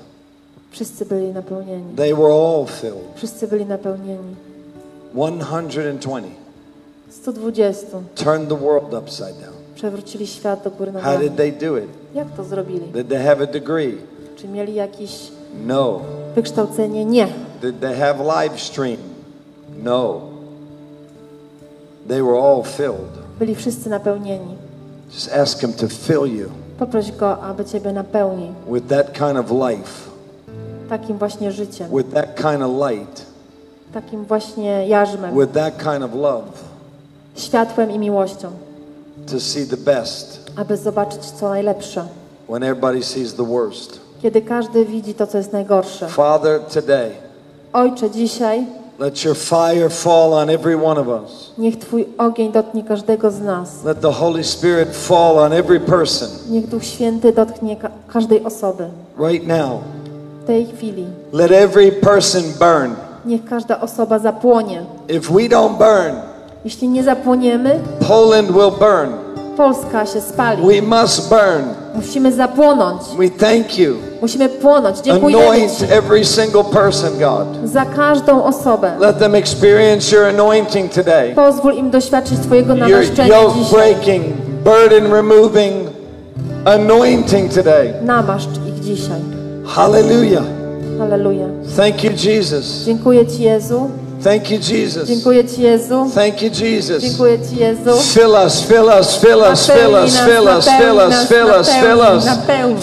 Wszyscy byli napełnieni. They were all filled. Wszyscy byli napełnieni. 120. 120. Turned the world upside down. Przewrócili świat do góry nogami. How did they do it? Jak to zrobili? Did they have a degree? Czy mieli jakiś no. wykształcenie? Nie. Did they have live stream? No. They were all filled. Byli wszyscy napełnieni. Just ask him to fill you. Poproś go, aby ciebie napełnił. With that kind of life. Takim właśnie życiem. With that kind of light. Takim właśnie jarzmem. With that kind of love. Światłem i miłością. To see the best. Aby zobaczyć co najlepsze. When everybody sees the worst. Kiedy każdy widzi to, co jest najgorsze. Father, today. Ojcze, dzisiaj. Let your fire fall on every one of us. Niech Twój ogień dotknie każdego z nas. Let the Holy Spirit fall on every person. Niech Duch Święty dotknie każdej osoby. Right now. W tej chwili. Let every person burn. Niech każda osoba zapłonie. If we don't burn, jeśli nie zapłoniemy, Poland will burn. Polska się spali. We must burn. Musimy zapłonąć. We thank you. Musimy płonąć. Dziękujemy Ci. Anoint every single person, God. Za każdą osobę. Let them experience your anointing today. Pozwól im doświadczyć Twojego namaszczenia dzisiaj. Your yoke breaking, burden removing, anointing today. Namaszcz ich dzisiaj. Hallelujah. Hallelujah. Thank you, Jesus. Dziękuję Ci, Jezu. Thank you, Jesus. Dziękuję Ci, Jezu. Thank you, Jesus. Dziękuję Ci, Jezu. Fill us, fill us, fill us, fill us, fill us, fill us, fill us, fill us,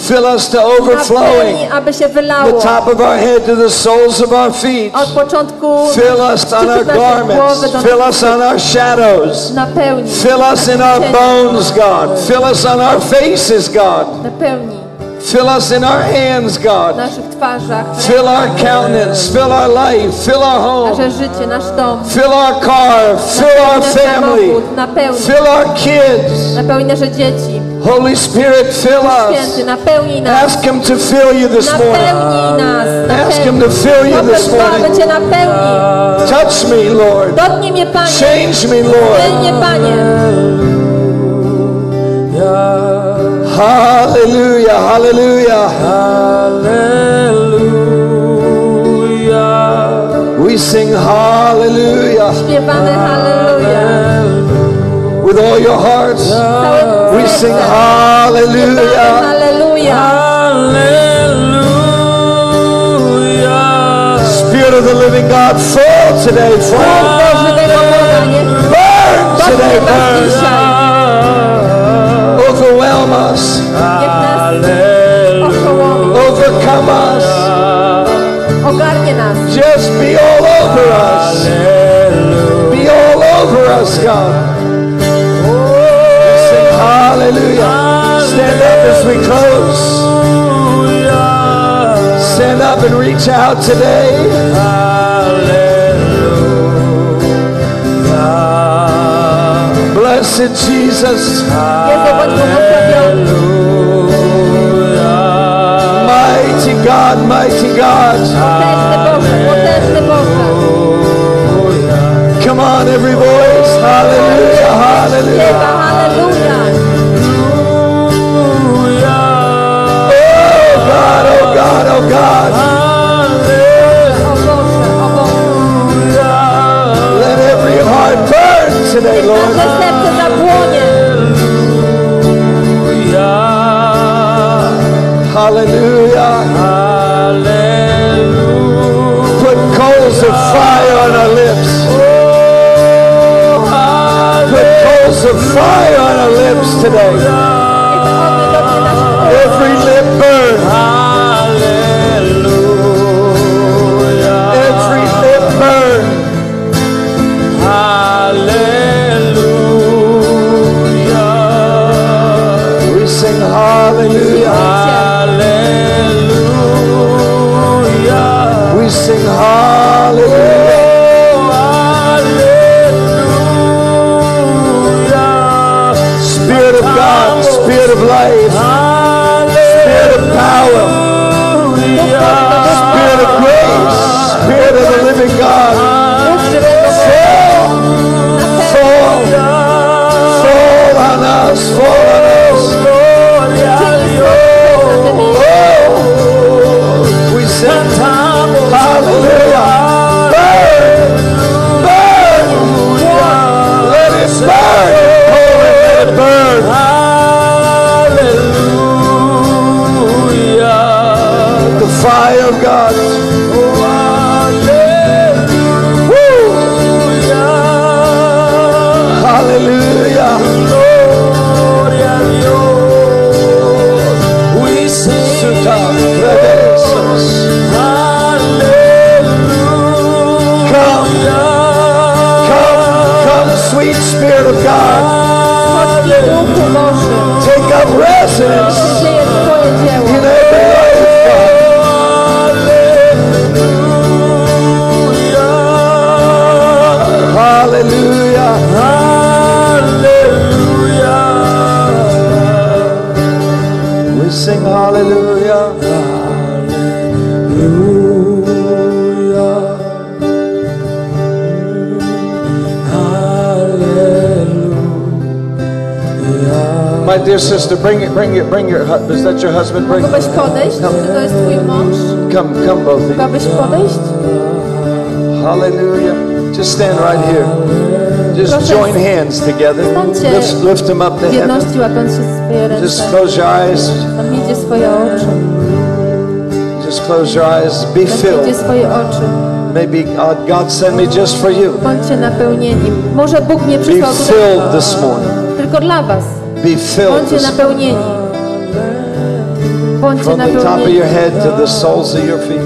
fill us to overflowing. Aby się wylało. The top of our head to the soles of our feet. Od początku. Fill us on our garments. Fill us on our shadows. Napełni. Fill us in our bones, God. Fill us on our faces, God. Napełni. Fill us in our hands, God. Fill our countenance, fill our life, fill our home. Fill our car, fill our family. Fill our kids. Holy Spirit, fill us. Ask Him to fill you this morning. Ask Him to fill you this morning. Touch me, Lord. Change me, Lord. Hallelujah, hallelujah, hallelujah. We sing hallelujah. Śpiewamy hallelujah. With all your hearts, we sing hallelujah. Hallelujah. Spirit of the living God, fall today, fall. Burn today, burn. Overwhelm us. Hallelujah. Overcome us. Just be all over us. Hallelujah. Be all over us, God. Sing hallelujah. Stand up as we close. Stand up and reach out today. Blessed Jesus. Hallelujah. Mighty God, mighty God. Hallelujah. Come on, every voice. Hallelujah, hallelujah. Oh God, oh God, oh God. Today, Lord. Hallelujah. Hallelujah. Put coals of fire on our lips. Put coals of fire on our lips today. Every lip burn. Hallelujah. Every lip burn. Hallelujah. Hallelujah. Hallelujah. We sing hallelujah. Hallelujah. Spirit of God, Spirit of life, Spirit of power, Spirit of grace, Spirit of the living God. Fall, fall. of God. Oh, hallelujah. Hallelujah. Gloria a Dios. We sing praises. Hallelujah. Come, come, come, sweet Spirit of God. Take up residence in every life of God. Hallelujah. Hallelujah. We sing hallelujah. My dear sister, bring your husband. Is that your husband? Bring. Mogłabyś podejść? Czy to jest twój mąż? Come, come both of you. Mogłabyś podejść? Hallelujah. Just stand right here. Just proszę, join hands together. Lift them up to heaven. Just close your eyes. Zamknijcie swoje oczy. Just close your eyes. Be filled. Swoje oczy. Maybe God sent me just for you. Bądźcie napełnieni. Może Bóg nie przysłał Be filled this morning. Tylko dla was. Be filled this morning. From the top of your head to the soles of your feet.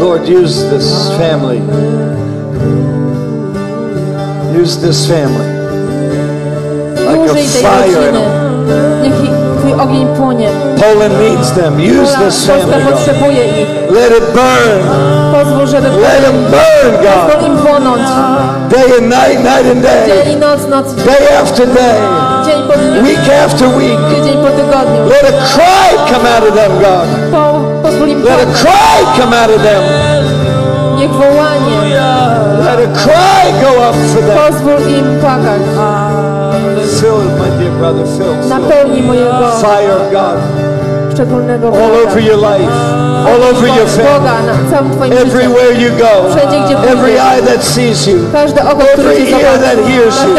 Lord, use this family. Use this family like a fire in them. Poland needs them. Use this family, God. Let it burn. Let them burn, God. Day and night, night and day. Day after day. Week after week, let a cry come out of them, God. Let a cry come out of them. Let a cry go up for them. Fill it, my dear brother, fill it. Fire of God, all over your life. All over your family, everywhere you go, every eye that sees you, every ear that hears you.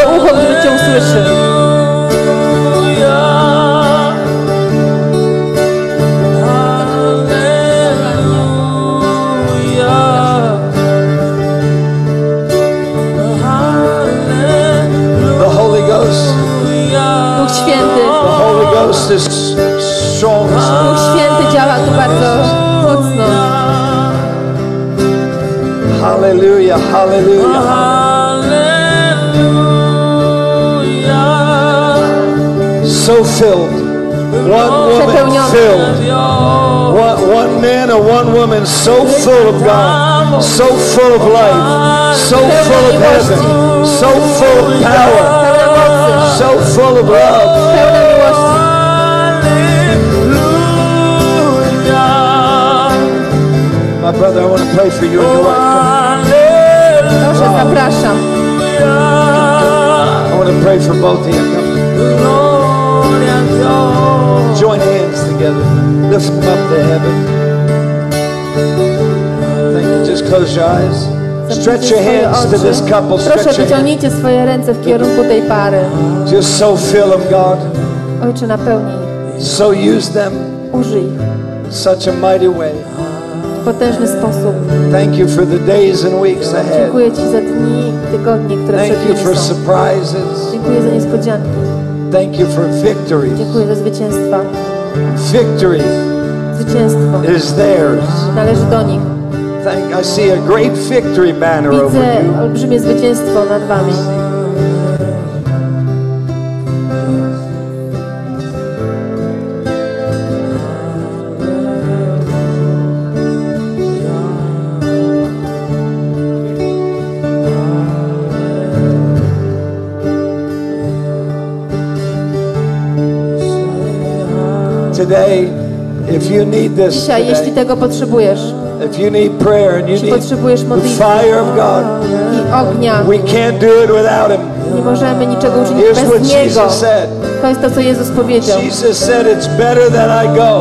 Duch Święty działa tu bardzo mocno. Hallelujah, hallelujah. So filled. One woman filled. One man or one woman so full of God, so full of life, so full of heaven, so full of power, so full of love. My brother, I want to pray for you and your wife. Proszę, zapraszam. I want to pray for both of you. Join hands together. Lift them up to heaven. Thank you. Just close your eyes. Stretch your hands to this couple. Proszę, wyciągnijcie swoje ręce w kierunku tej pary. Just so fill them, God. Ojcze, napełnij. So use them. Użyj. Such a mighty way. Potężny sposób. Thank you for the days and weeks ahead. Dziękuję Ci za dni, tygodnie, które przed nami są. Thank you for surprises. Dziękuję za niespodzianki. Thank you for victory. Dziękuję za zwycięstwa. Victory. Zwycięstwo is theirs. Należy do nich. I see a great victory banner over you. Widzę olbrzymie zwycięstwo nad wami. Today, if you need this, dzisiaj, jeśli tego potrzebujesz, jeśli potrzebujesz modlitwy i ognia, nie możemy niczego uczynić bez Niego. To jest to, co Jezus powiedział.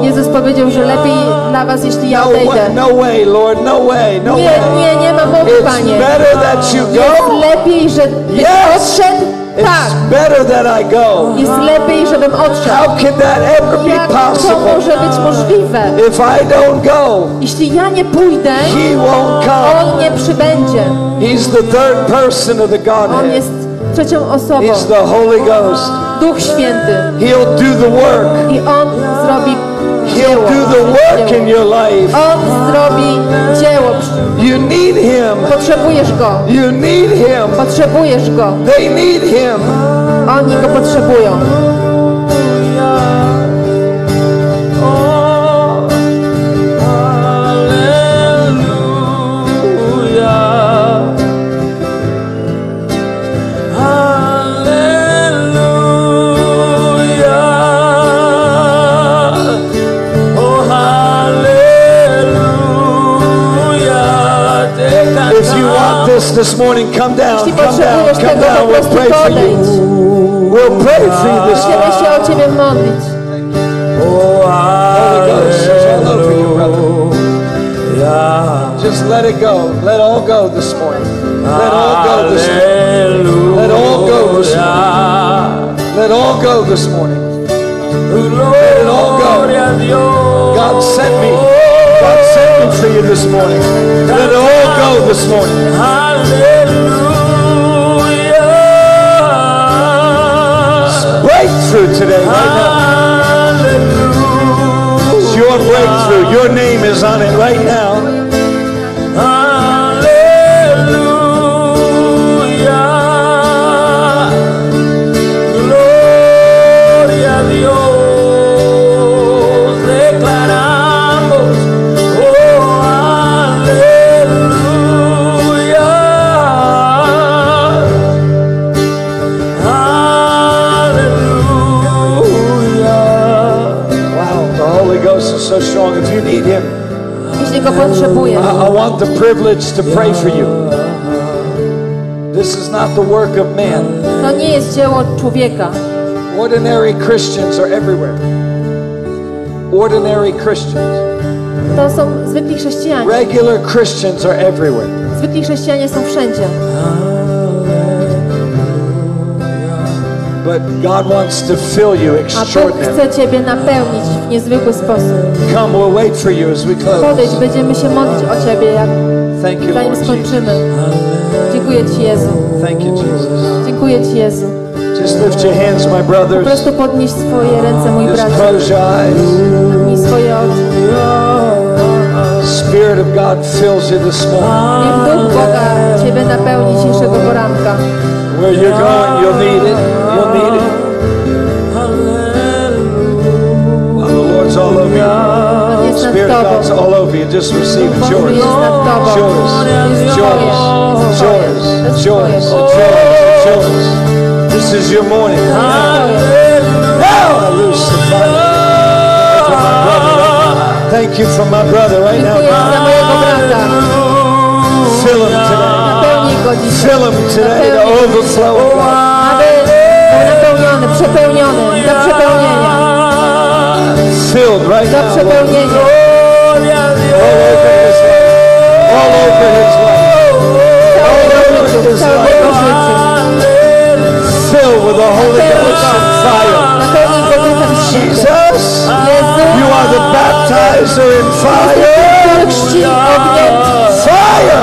Jezus powiedział, że lepiej dla was, jeśli ja odejdę. Nie, nie ma mowy, Panie. Jest lepiej, że odszedł, Tak. It's better that I go. Jest lepiej, żebym odszedł. How can that ever be possible? Jak to może być możliwe? If I don't go, jeśli ja nie pójdę, he won't come. On nie przybędzie. He's the third person of the Godhead. On jest trzecią osobą. He's the Holy Ghost. Duch Święty. He'll do the work. I on zrobi dzieło. He'll do the work in your life. On zrobi dzieło. You need him. Potrzebujesz go. You need him. Potrzebujesz go. They need him. Oni go potrzebują. This morning, come down, come down, come down. We'll pray for you. We'll pray for you this morning. Oh, Holy Ghost, there's all over you, brother. Just let it go. Let all go this morning. Let all go this morning. Let all go this morning. Let all go this morning. Let it all go. God sent me. God sent me for you this morning. Let it all go this morning. Hallelujah. Breakthrough today, right now. Hallelujah. It's your breakthrough. Your name is on it right now. Hallelujah. Gloria a Dios. Declara. So strong. If you need him, I want the privilege to pray for you. This is not the work of man. To nie jest dzieło człowieka. Ordinary Christians are everywhere. Ordinary Christians. To są zwykli chrześcijanie. Regular Christians are everywhere. Zwykli chrześcijanie są wszędzie. But God wants to fill you extraordinarily. A Bóg chce ciebie napełnić w niezwykły sposób. Come, we'll wait for you as we close. Podejdź, będziemy się modlić o ciebie, jak zanim skończymy. Dziękuję ci, Jezu. Thank you, Jesus. Dziękuję ci, Jezu. Just lift your hands, my brothers. Po prostu podnieś swoje ręce, mój brat. Just close your eyes. I swoje oczy. Spirit of God fills you this morning. Niech Duch Boga ciebie napełni dzisiejszego poranka. Where you're going, you'll need it. You'll need it. Well, the Lord's all over you. The Spirit of God's all over you. Just receive it. Yours. Yours. Yours. Yours. Yours. Yours. This is your morning. Now, loose the fire. Thank you for my brother right now. Fill him today. Fill him today to overflow. Napełniony, przepełniony, do przepełnienia. Filled right now. Do przepełnienia. All over his life. All over his life. All over his life. Filled with the Holy Ghost and fire. Jesus, you are the baptizer in fire. Fire.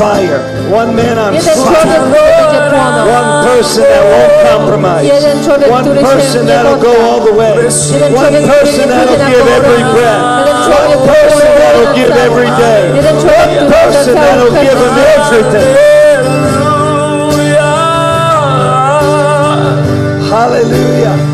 fire. One man on fire. One person that won't compromise. One person that'll go all the way. One person that'll give every breath. One person that'll give every day. One person that'll give them everything. Hallelujah.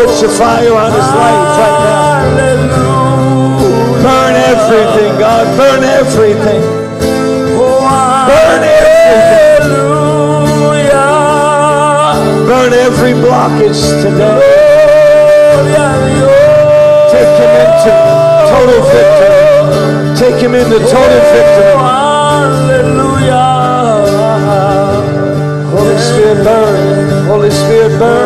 Put your fire on his life right now. Burn everything, God. Burn everything. Burn everything. Burn every blockage today. Take him into total victory. Take him into total victory. Holy Spirit, burn. Holy Spirit, burn.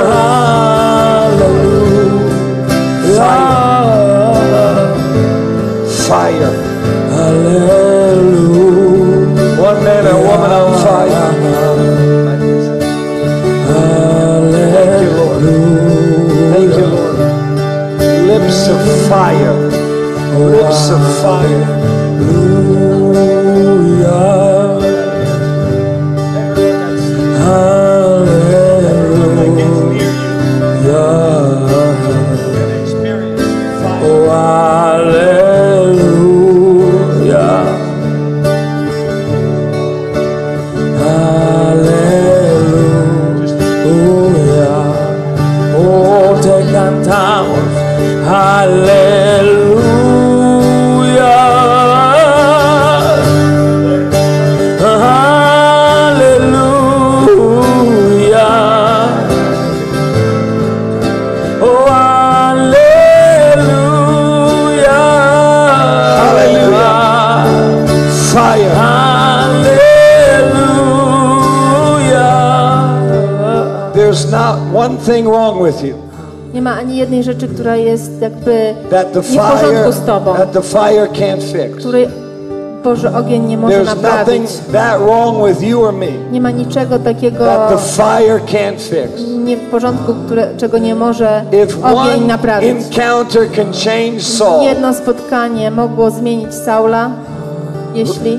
Fire. Hallelujah. One man and woman on fire. Hallelujah. Thank you, Lord. Thank you, Lord. Lips of fire. Lips of fire. Nie ma ani jednej rzeczy, która jest jakby nie w porządku z Tobą, której Boży ogień nie może naprawić. Nie ma niczego takiego nie w porządku, czego nie może ogień naprawić. Jedno spotkanie mogło zmienić Saula, jeśli,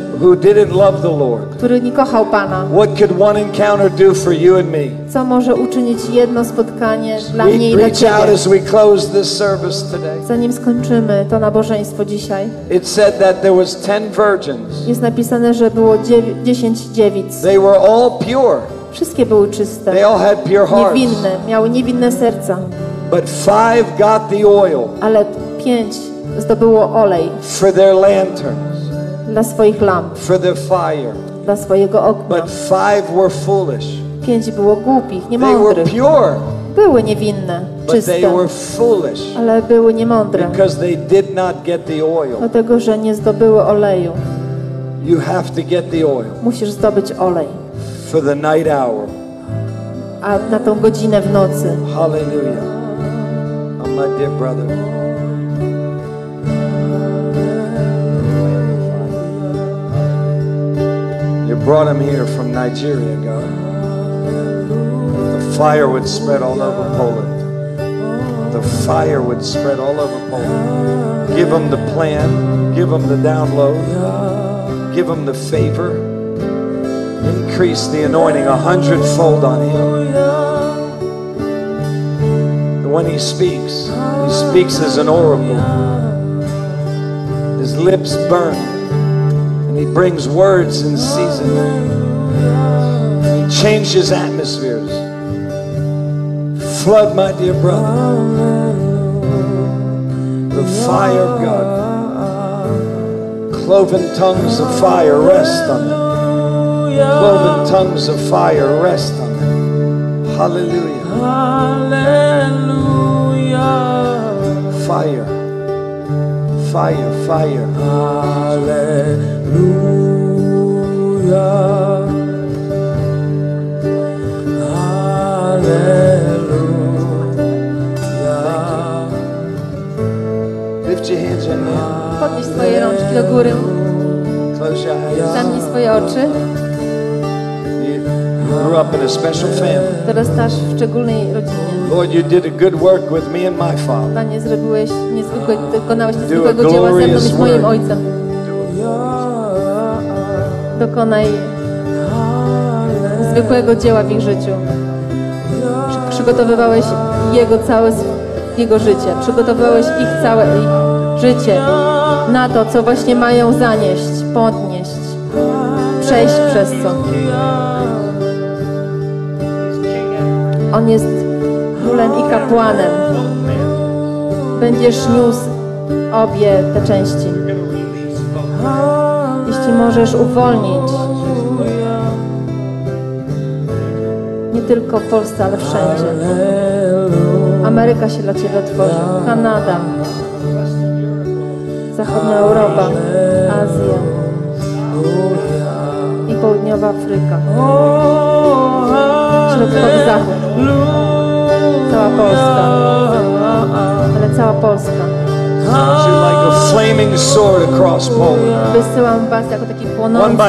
który nie kochał Pana. Co może uczynić jedno spotkanie dla mnie i dla Ciebie? Zanim skończymy to nabożeństwo dzisiaj, jest napisane, że było 10 dziewic. Wszystkie były czyste, niewinne, miały niewinne serca. Ale 5 zdobyło olej dla swoich lamp, dla swojego ognia. 5 było głupich, niemądrych. Były niewinne, czyste, ale były niemądre, dlatego, że nie zdobyły oleju. Musisz zdobyć olej a na tą godzinę w nocy. Hallelujah. My dear brother. You brought him here from Nigeria, God. The fire would spread all over Poland. The fire would spread all over Poland. Give him the plan. Give him the download. Give him the favor. Increase the anointing 100-fold on him. And when he speaks as an oracle. His lips burn. He brings words in season. He changes atmospheres. Flood, my dear brother. The fire of God. Cloven tongues of fire rest on them. Cloven tongues of fire rest on them. Hallelujah. Hallelujah. Fire. Fire, fire. Hallelujah. Hallelujah. Podnieś swoje rączki do góry. Zamknij swoje oczy. Dorastasz w szczególnej rodzinie. Panie, zrobiłeś niezwykłe, dokonałeś niezwykłego dzieła ze mną i z moim ojcem. Dokonaj niezwykłego dzieła w ich życiu. Przygotowywałeś jego życie. Przygotowywałeś ich życie na to, co właśnie mają zanieść, podnieść, przejść przez to. On jest królem i kapłanem. Będziesz niósł obie te części. Jeśli możesz uwolnić nie tylko w Polsce, ale wszędzie. Ameryka się dla Ciebie otworzy. Kanada, Zachodnia Europa, Azja i Południowa Afryka. Środkowy Zachód. Cała Polska. Ale cała Polska. Wysyłam Was jako taki płonący miecz.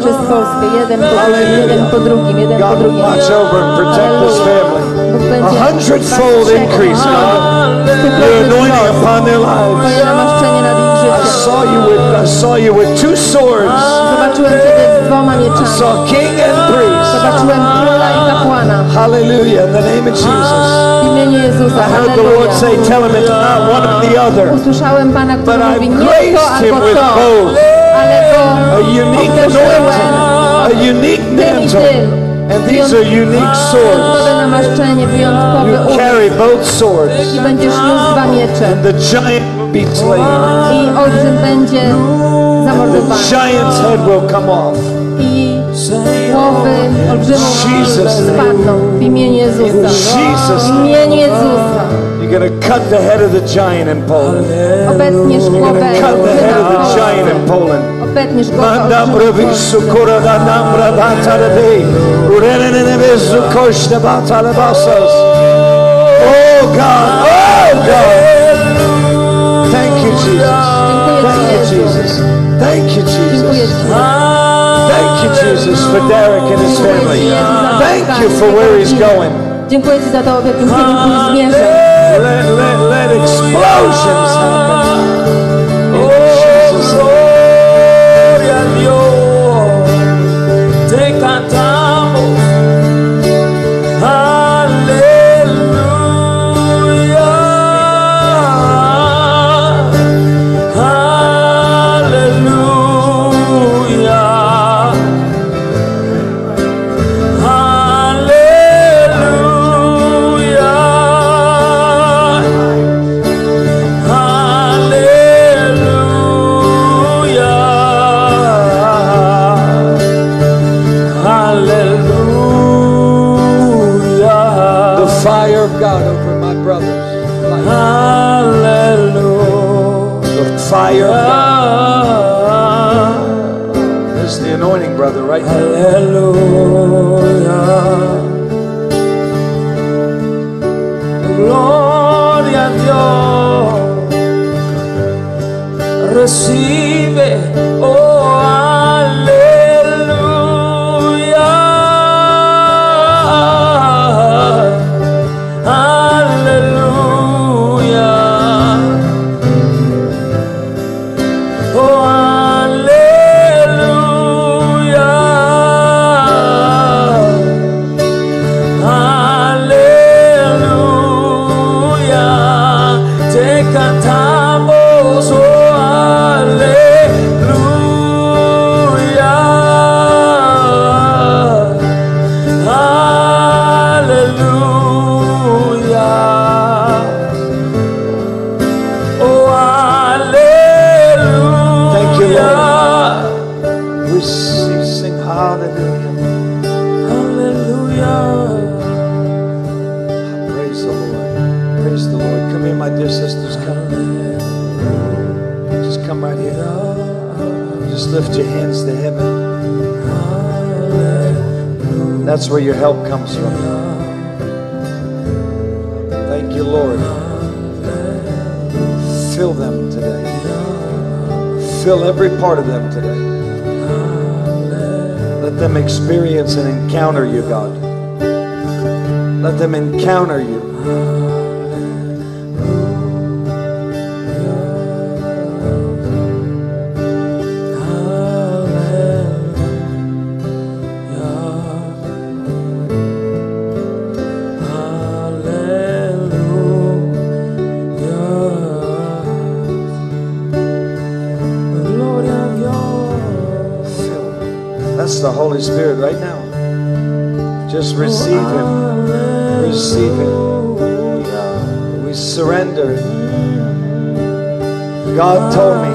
Przez Polskę. Jeden po drugim. Jeden po drugim. Bóg będzie increase, Twoje namaszczenie nad ich życiem. Zobaczyłem Ciebie z dwoma mieczami. Zobaczyłem króla i kapłana. Hallelujah, in the name of Jesus. W imieniu Jezusa. Hallelujah. Usłyszałem Pana, który mówi nie to albo to, ale go uderzyłem tym i tym. And these are unique swords. You carry both swords. And the giant will be slain. The giant's head will come off. In Jesus' name. You're going to cut the head of the giant in Poland. You're going to cut the head of the giant in Poland. Oh God! Oh God! Thank you, Jesus. Thank you, Jesus. Thank you, Jesus. Thank you, Jesus, for Darek and his family. Thank you for where he's going. Dziękuję Ci za to, w jakim kierunku zmierza. Let explosions happen. In Jesus' name. Hallelujah. Hallelujah. Fire. This is the anointing, brother, right there. Hallelujah. Gloria a Dios. Recibe. Oh, hallelujah. Hallelujah. Lift your hands to heaven. that's where your help comes from. Thank you, Lord. Fill them today. Fill every part of them today. Let them experience and encounter you, God. Let them encounter you. The Holy Spirit right now. Just receive Him. Receive Him. We surrender. God told me,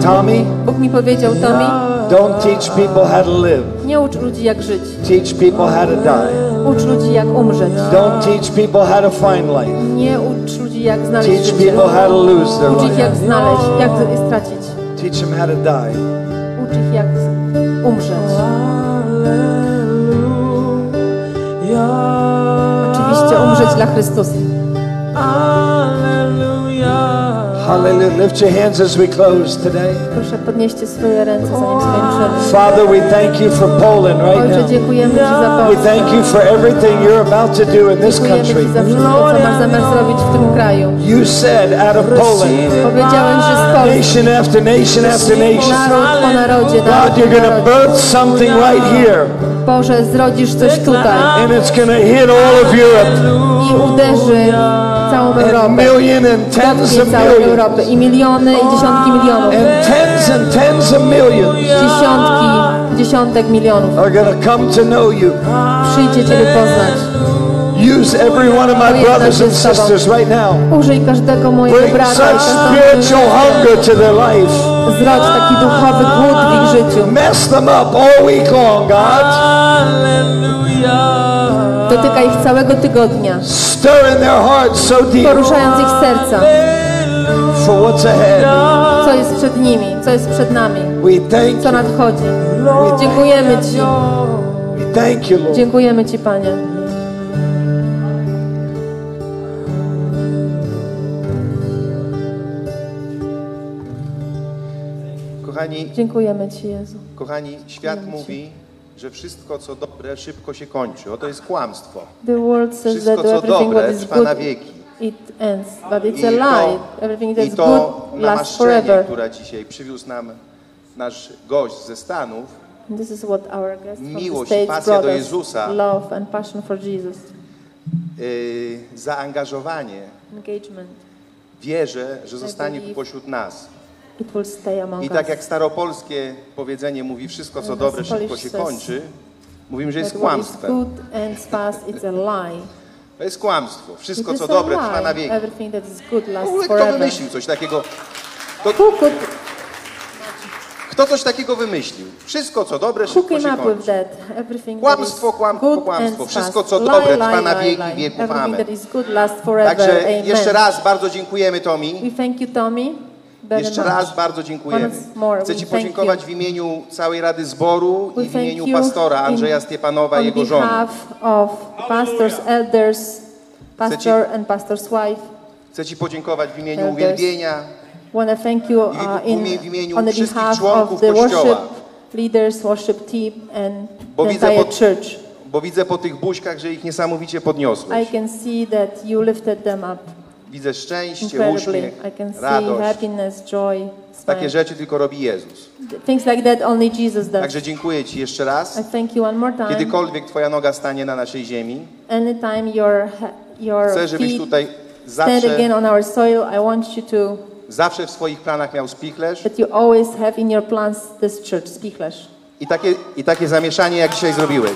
Tommy, Bóg mi powiedział, Tommy, don't teach people how to live. Nie ucz ludzi jak żyć. Teach people how to die. Ucz ludzi jak umrzeć. Don't teach people how to find life. Nie ucz ludzi jak znaleźć życie. Teach people how to lose their life. Ucz ich jak znaleźć, jak stracić. Teach them how to die. Ucz ich jak umrzeć. Oczywiście umrzeć dla Chrystusa. Hallelujah. Lift your hands as we close today. Proszę podnieście swoje ręce, zanim skończymy. Father, we thank you for Poland right now. Ojcze, dziękujemy Ci za Polskę. We thank you for everything you're about to do in this country. Dziękujemy Ci za wszystko, co masz zamiar zrobić w tym kraju. You said out of Poland. Powiedziałeś, że z Polski. Nation after nation after nation. Naród po narodzie. God, you're going to birth something right here. Boże, zrodzisz coś tutaj. And it's going to hit all of Europe. I uderzy całą Europę. Million and tens of millions. I miliony, i dziesiątki milionów. And tens of millions. Dziesiątki, dziesiątek milionów. Are gonna come to know you. Przyjdzie Ciebie poznać. Use every one of my brothers and sisters right now. Użyj każdego mojego brata i siostry. Bring such spiritual hunger to their life. Zrodź taki duchowy głód w ich życiu. Mess them up all week long, God. Dotyka ich całego tygodnia. Stir in their hearts so deep. Poruszając ich serca. For what's ahead. Co jest przed nimi, co jest przed nami, co nadchodzi. Dziękujemy Ci. Dziękujemy Ci, Panie. Kochani, dziękujemy Ci, Jezu. Kochani, świat mówi, że wszystko, co dobre, szybko się kończy. Oto jest kłamstwo. Wszystko, co dobre, trwa na wieki. It ends, but it's a lie. Everything that's good lasts forever. Która dzisiaj przywiózł nam nasz gość ze Stanów. This is what our guest from the States brought us. Love and passion for Jesus. Zaangażowanie. Engagement. Wierzę, że zostanie pośród nas. It will stay among us. I tak jak staropolskie powiedzenie mówi, wszystko co dobre szybko się kończy, mówimy, że jest kłamstwem. Good ends fast, it's a lie. To jest kłamstwo. Wszystko, co dobre, trwa na wieki. Kto wymyślił coś takiego? Kto coś takiego wymyślił? Wszystko, co dobre, szybko się kończy. Kłamstwo, kłamstwo, kłamstwo. Wszystko, co dobre, trwa na wieki, wieków. Amen. Także jeszcze raz bardzo dziękujemy, Tommy. Jeszcze raz bardzo dziękujemy. Chcę Ci podziękować w imieniu całej Rady Zboru i w imieniu pastora Andrzeja Stepanowa i jego żony. Chcę Ci podziękować w imieniu uwielbienia i w imieniu wszystkich członków Kościoła. Bo widzę po tych buźkach, że ich niesamowicie podniosłeś. Widzę szczęście, uśmiech, radość. Takie rzeczy tylko robi Jezus. Także dziękuję Ci jeszcze raz. Kiedykolwiek Twoja noga stanie na naszej ziemi, chcę, żebyś tutaj zawsze w swoich planach miał spichlerz. I takie zamieszanie, jak dzisiaj zrobiłeś.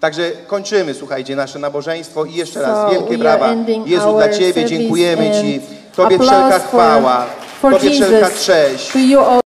Także kończymy, słuchajcie, nasze nabożeństwo i jeszcze raz wielkie brawa. Jezu, dla Ciebie dziękujemy Ci. Tobie wszelka chwała, Tobie wszelka cześć.